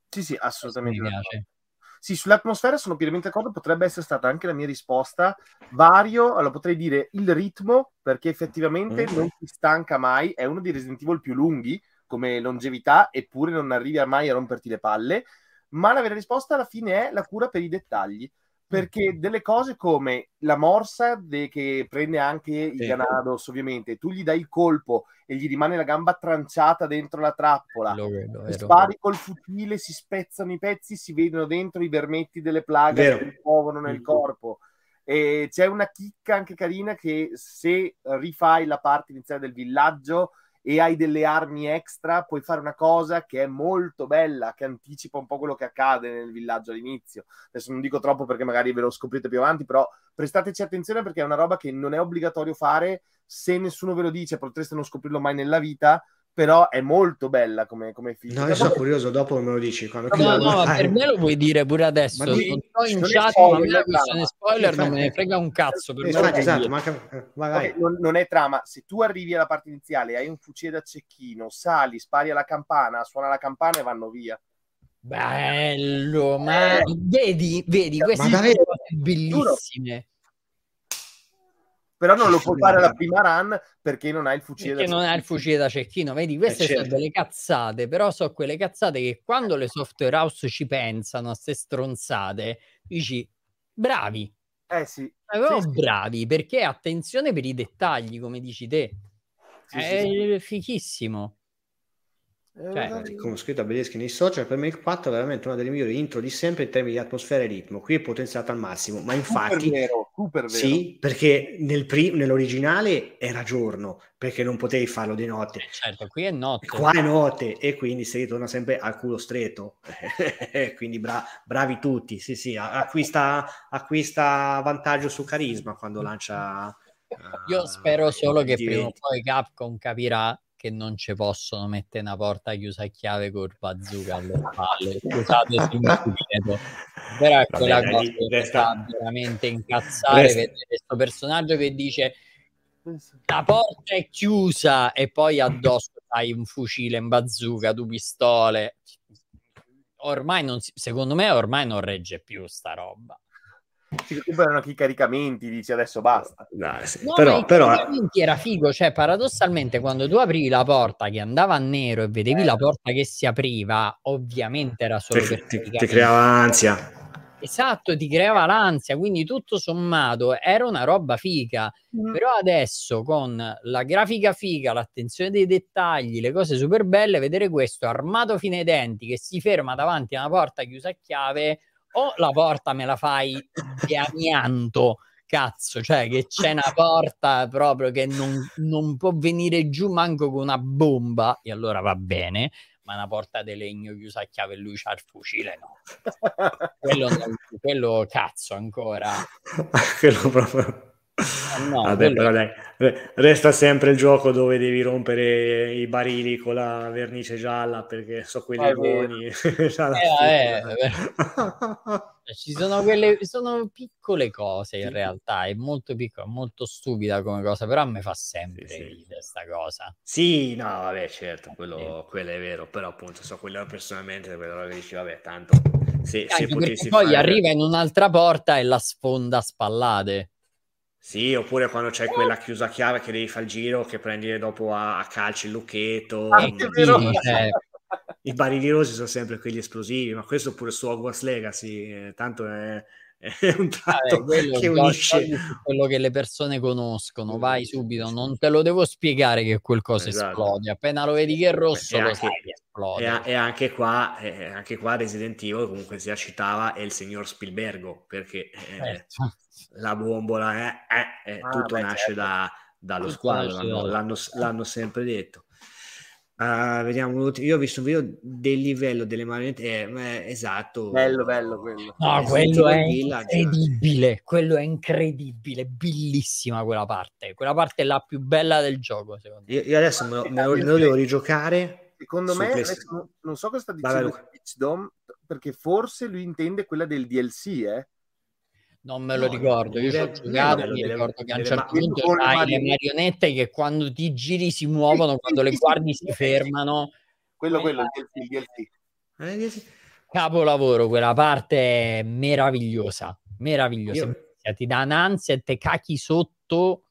Sì, sì, assolutamente. Mi piace. Sì, sull'atmosfera sono pienamente d'accordo, potrebbe essere stata anche la mia risposta. Vario, allora potrei dire il ritmo, perché effettivamente non si stanca mai, è uno dei Resident Evil più lunghi, come longevità, eppure non arrivi mai a romperti le palle, ma la vera risposta alla fine è la cura per i dettagli, perché delle cose come la morsa che prende anche il Ganados, ovviamente, tu gli dai il colpo e gli rimane la gamba tranciata dentro la trappola, spari col fucile, si spezzano i pezzi, si vedono dentro i vermetti delle plaghe che li muovono nel corpo. E c'è una chicca anche carina che se rifai la parte iniziale del villaggio e hai delle armi extra, puoi fare una cosa che è molto bella, che anticipa un po' quello che accade nel villaggio all'inizio. Adesso non dico troppo perché magari ve lo scoprite più avanti, però prestateci attenzione perché è una roba che non è obbligatorio fare se nessuno ve lo dice, potreste non scoprirlo mai nella vita, però è molto bella come film. No, io sono curioso, dopo me lo dici. No, per me lo puoi dire pure adesso. Ma non sto in chat, ma la questione spoiler non me ne frega un cazzo. Per me esatto, magari. Okay, non è trama. Se tu arrivi alla parte iniziale, hai un fucile da cecchino, sali, spari alla campana, suona la campana e vanno via. Bello, ma vedi, queste sono bellissime. Però non lo puoi fare alla prima run perché non hai il fucile da cecchino. Vedi, queste sono delle cazzate, però sono quelle cazzate che quando le software house ci pensano a ste stronzate, dici, bravi. Bravi, perché attenzione per i dettagli, come dici te. Sì, fichissimo. Come scritto a Belleschi nei social, per me il 4 è veramente una delle migliori intro di sempre in termini di atmosfera e ritmo. Qui è potenziata al massimo, ma infatti super vero. Sì, perché nell'originale era giorno, perché non potevi farlo di notte, certo, qui è notte, qua è notte e quindi si ritorna sempre al culo stretto. Quindi bravi tutti, sì, acquista vantaggio su carisma quando lancia. Io spero solo che prima o poi Capcom capirà che non ci possono mettere una porta chiusa a chiave con bazooka alle palle. Scusate se mi scuso, però è quella cosa che sta veramente incazzare, vedere questo personaggio che dice la porta è chiusa e poi addosso hai un fucile, un bazooka, due pistole. Ormai non si, secondo me ormai non regge più sta roba. Si recuperano anche i caricamenti, dici adesso basta. Però era figo, cioè paradossalmente quando tu aprivi la porta che andava a nero e vedevi la porta che si apriva, ovviamente era solo ti creava ansia. Esatto, ti creava l'ansia, quindi tutto sommato era una roba figa. Però adesso con la grafica figa, l'attenzione dei dettagli, le cose super belle, vedere questo armato fino ai denti che si ferma davanti a una porta chiusa a chiave, o la porta me la fai di amianto, cazzo, cioè che c'è una porta proprio che non può venire giù manco con una bomba, e allora va bene, ma una porta di legno chiusa a chiave e lui c'ha il fucile, no. Quello cazzo ancora. Quello proprio... No, vabbè, però dai, resta sempre il gioco dove devi rompere i barili con la vernice gialla perché so quelli buoni. Ci sono quelle, sono piccole cose in realtà, è molto piccola, molto stupida come cosa, però a me fa sempre questa cosa. Sì, no, vabbè, certo, quello è vero, però appunto so quello personalmente, quello che dici, vabbè, tanto se potessi poi fare... arriva in un'altra porta e la sfonda a spallate. Sì, oppure quando c'è quella chiusa a chiave che devi fare il giro, che prendi dopo a calci il lucchetto. I barili rossi sono sempre quelli esplosivi, ma questo pure su Hogwarts Legacy, tanto è un tratto che unisce quello che le persone conoscono. Vai subito, non te lo devo spiegare che qualcosa esplode, appena lo vedi che è rosso lo sai che esplode. E anche qua Resident Evil comunque si citava è il signor Spielbergo, perché... la bombola tutto nasce dallo squalo, l'hanno sempre detto. Vediamo, io ho visto un video del livello delle marionette, esatto, bello quello. No, quello è incredibile, bellissima quella parte è la più bella del gioco, secondo me. Io adesso me lo devo rigiocare, secondo me adesso, non so cosa sta dicendo Dom, perché forse lui intende quella del DLC, Non me lo ricordo, io ci ho giocato, mi ricordo che a un certo punto hai le marionette che quando ti giri si muovono, quando le guardi si fermano. Quello è il DLC. Capolavoro, quella parte è meravigliosa. Ti dà un'ansia e te cacchi sotto.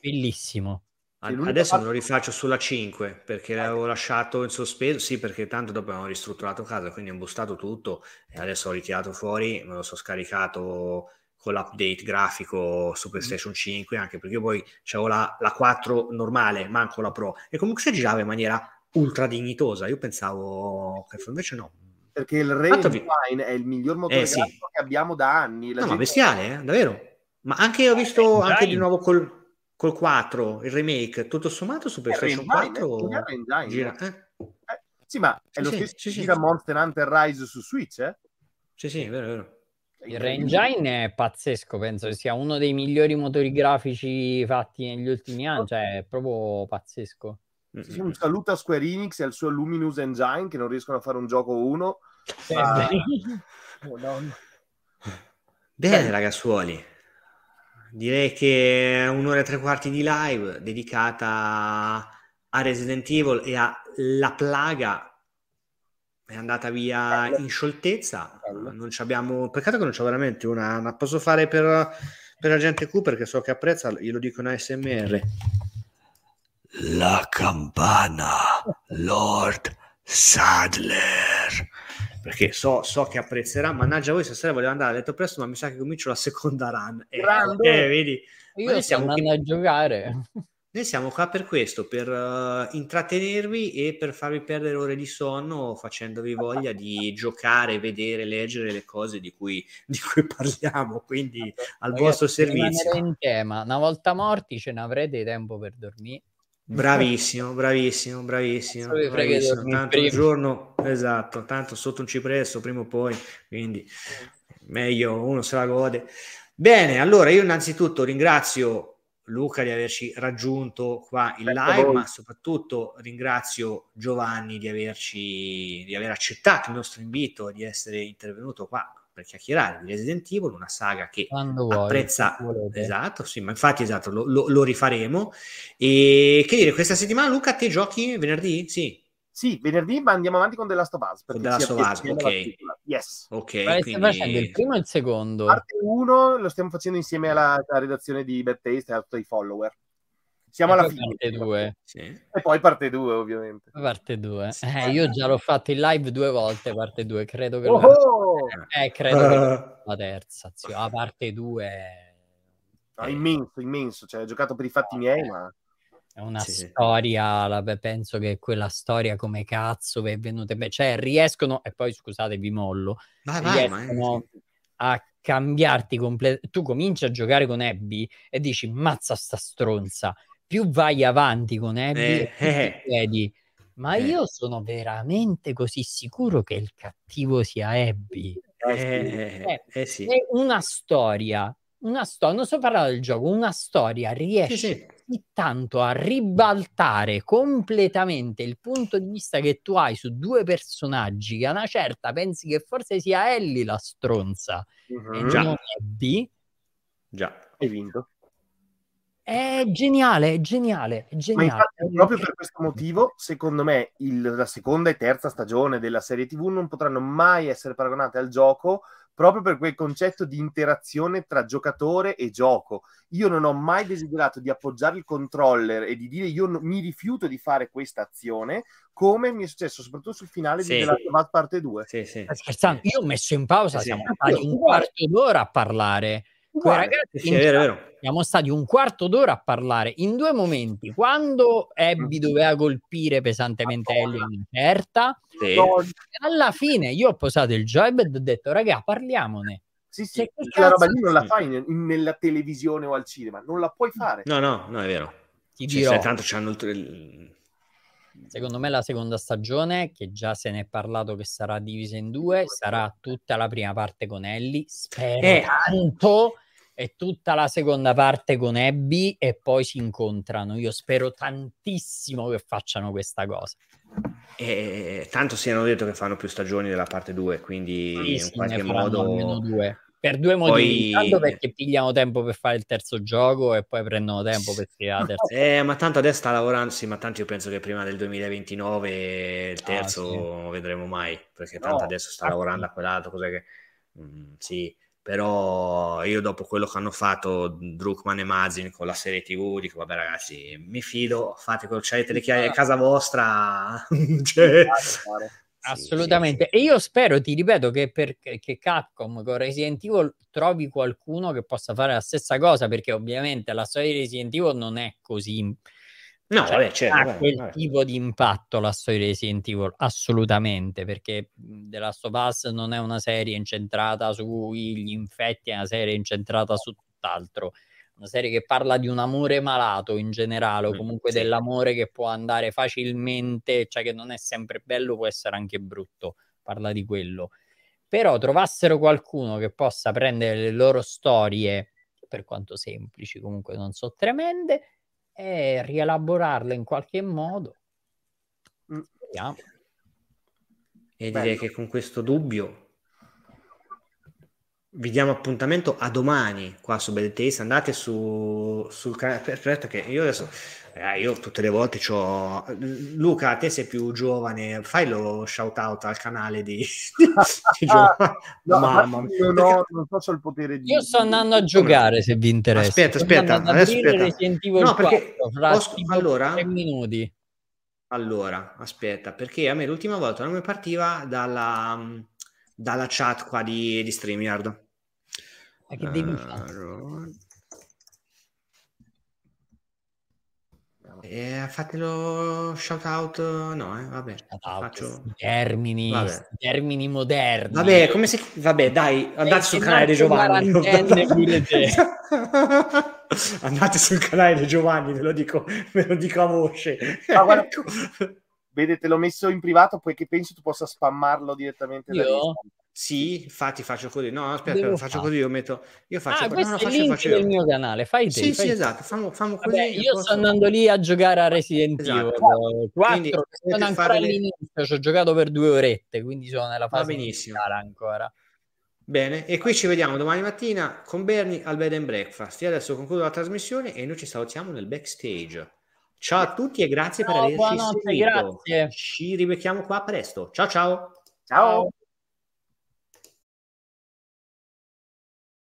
Bellissimo. Adesso me lo rifaccio sulla 5 perché l'avevo lasciato in sospeso, sì, perché tanto dopo abbiamo ristrutturato casa, quindi ho imbustato tutto e adesso l'ho ritirato fuori, me lo sono scaricato con l'update grafico su PlayStation 5, anche perché io poi c'avevo la 4 normale, manco la Pro, e comunque si girava in maniera ultra dignitosa. Io pensavo che invece no, perché il Rail è il miglior motore grafico che abbiamo da anni, la ma bestiale, davvero. Ma anche ho visto anche di nuovo col 4, il remake, tutto sommato su PlayStation 4 gira. Sì, ma è lo stesso che gira Monster Hunter Rise su Switch, eh? Sì, sì, è vero, è vero. Il Re-Engine è pazzesco, penso che sia uno dei migliori motori grafici fatti negli ultimi anni, cioè è proprio pazzesco. Sì, un saluto a Square Enix e al suo Luminous Engine, che non riescono a fare un gioco uno. Bene, ragazzuoli. Direi che un'ora e tre quarti di live dedicata a Resident Evil e alla plaga è andata via in scioltezza. Non ci abbiamo... Peccato che non c'è veramente una posso fare per la gente Q, perché so che apprezza, glielo dico in ASMR. La campana, Lord Sadler. Perché so che apprezzerà. Mannaggia voi, stasera volevo andare a letto presto, ma mi sa che comincio la seconda run. Vedi? Io noi stiamo andando a giocare. Noi siamo qua per questo, per intrattenervi e per farvi perdere ore di sonno, facendovi voglia di giocare, vedere, leggere le cose di cui parliamo. Quindi al ragazzi, vostro servizio. In tema. Una volta morti ce ne avrete tempo per dormire. Bravissimo. Tanto il giorno, esatto, tanto sotto un cipresso prima o poi, quindi meglio uno se la gode. Bene, allora io innanzitutto ringrazio Luca di averci raggiunto qua in live, ma soprattutto ringrazio Giovanni di aver accettato il nostro invito, di essere intervenuto qua per chiacchierare di Resident Evil, una saga che apprezza, esatto, sì, ma infatti esatto, lo rifaremo. E che dire, questa settimana Luca te giochi venerdì? Sì, venerdì, ma andiamo avanti con The Last of Us. Con The Last of Us, ok. Yes. Ok, ma stiamo facendo il primo e il secondo. Parte 1 lo stiamo facendo insieme alla redazione di Bad Taste e a tutti i follower. Siamo alla fine. Parte 2. Sì. E poi parte 2, ovviamente. Parte 2. Sì. Io già l'ho fatto in live 2 volte, parte 2. Credo che credo che la terza. Zio. La parte 2 è immenso. Cioè, ho giocato per i fatti miei, ma... È una storia, penso che quella storia come cazzo è venuta... Cioè, riescono... E poi, scusate, vi mollo. A cambiarti completamente... Tu cominci a giocare con Abby e dici, mazza sta stronza. Più vai avanti con Abby e ti chiedi, ma io sono veramente così sicuro che il cattivo sia Abby? È una storia... non so parlare del gioco, una storia riesce... tanto a ribaltare completamente il punto di vista che tu hai su due personaggi che a una certa pensi che forse sia Ellie la stronza e non Abby. Già, hai vinto. È geniale, è geniale. Ma infatti, proprio per questo motivo, secondo me, la seconda e terza stagione della serie TV non potranno mai essere paragonate al gioco, proprio per quel concetto di interazione tra giocatore e gioco. Io non ho mai desiderato di appoggiare il controller e di dire mi rifiuto di fare questa azione, come mi è successo soprattutto sul finale di The Last of Us parte 2. Scherzando, io ho messo in pausa, siamo stati un quarto d'ora a parlare. Ragazzi, siamo stati un quarto d'ora a parlare in due momenti, quando Abby doveva colpire pesantemente Ellie in certa, alla fine io ho posato il joypad e ho detto, raga, parliamone. La roba lì non la fai nella televisione o al cinema, non la puoi fare. No, è vero. Tanto c'hanno secondo me la seconda stagione, che già se ne è parlato che sarà divisa in due, sarà tutta la prima parte con Ellie, spero tanto, e tutta la seconda parte con Abby, e poi si incontrano. Io spero tantissimo che facciano questa cosa. E tanto si hanno detto che fanno più stagioni della parte 2, quindi in qualche modo almeno due. Per due motivi, tanto perché pigliano tempo per fare il terzo gioco e poi prendono tempo per creare la terza. Ma tanto adesso sta lavorando, ma tanto io penso che prima del 2029 il terzo non vedremo mai, perché tanto adesso sta lavorando a quell'altro, cosa che però io dopo quello che hanno fatto Druckmann e Mazin con la serie TV dico vabbè ragazzi, mi fido, fate quello, c'avete le chiavi a casa vostra. Cioè... assolutamente, sì, sì. E io spero, ti ripeto, che, che Capcom con Resident Evil trovi qualcuno che possa fare la stessa cosa, perché ovviamente la storia di Resident Evil non è così, no, cioè, vabbè, certo, ha vabbè, quel vabbè. Tipo di impatto la storia di Resident Evil, assolutamente, perché The Last of Us non è una serie incentrata sugli infetti, è una serie incentrata su tutt'altro, una serie che parla di un amore malato in generale, o comunque sì. dell'amore che può andare facilmente, cioè che non è sempre bello, può essere anche brutto, parla di quello. Però trovassero qualcuno che possa prendere le loro storie, per quanto semplici, comunque non so, tremende, e rielaborarle in qualche modo. Vediamo. E direi che con questo dubbio vi diamo appuntamento a domani qua su Bad Taste. Andate sul canale. Aspetta che io adesso io tutte le volte c'ho Luca, te sei più giovane, fai lo shout out al canale di no, mamma mia. Io non so se ho il potere di... Io sto andando a giocare, se vi interessa. Aspetta. No, perché allora 3 minuti. Allora, aspetta, perché a me l'ultima volta non mi partiva dalla chat qua di StreamYard. Ma che devi fare? Fatelo shout out, no, vabbè, out, faccio... termini moderni, vabbè, come se... vabbè, dai, andate sul canale di Giovanni, andate sul canale di Giovanni, ve lo dico a voce. Ma guarda, vedete, l'ho messo in privato, poiché penso tu possa spammarlo direttamente da lì. Sì, infatti faccio così. No, aspetta, faccio così, io faccio questo è il link del mio canale, fai te. Sì, sì, esatto, famo così. Vabbè, io sto andando lì a giocare a Resident Evil 4, sono ancora all'inizio, ci ho giocato per 2 orette, quindi sono nella fase iniziale ancora. Bene, e qui ci vediamo domani mattina con Bernie al Bed and Breakfast. Io adesso concludo la trasmissione e noi ci salutiamo nel backstage. Ciao a tutti e grazie per averci seguito. Grazie. Ci rivediamo qua presto. Ciao ciao. Ciao.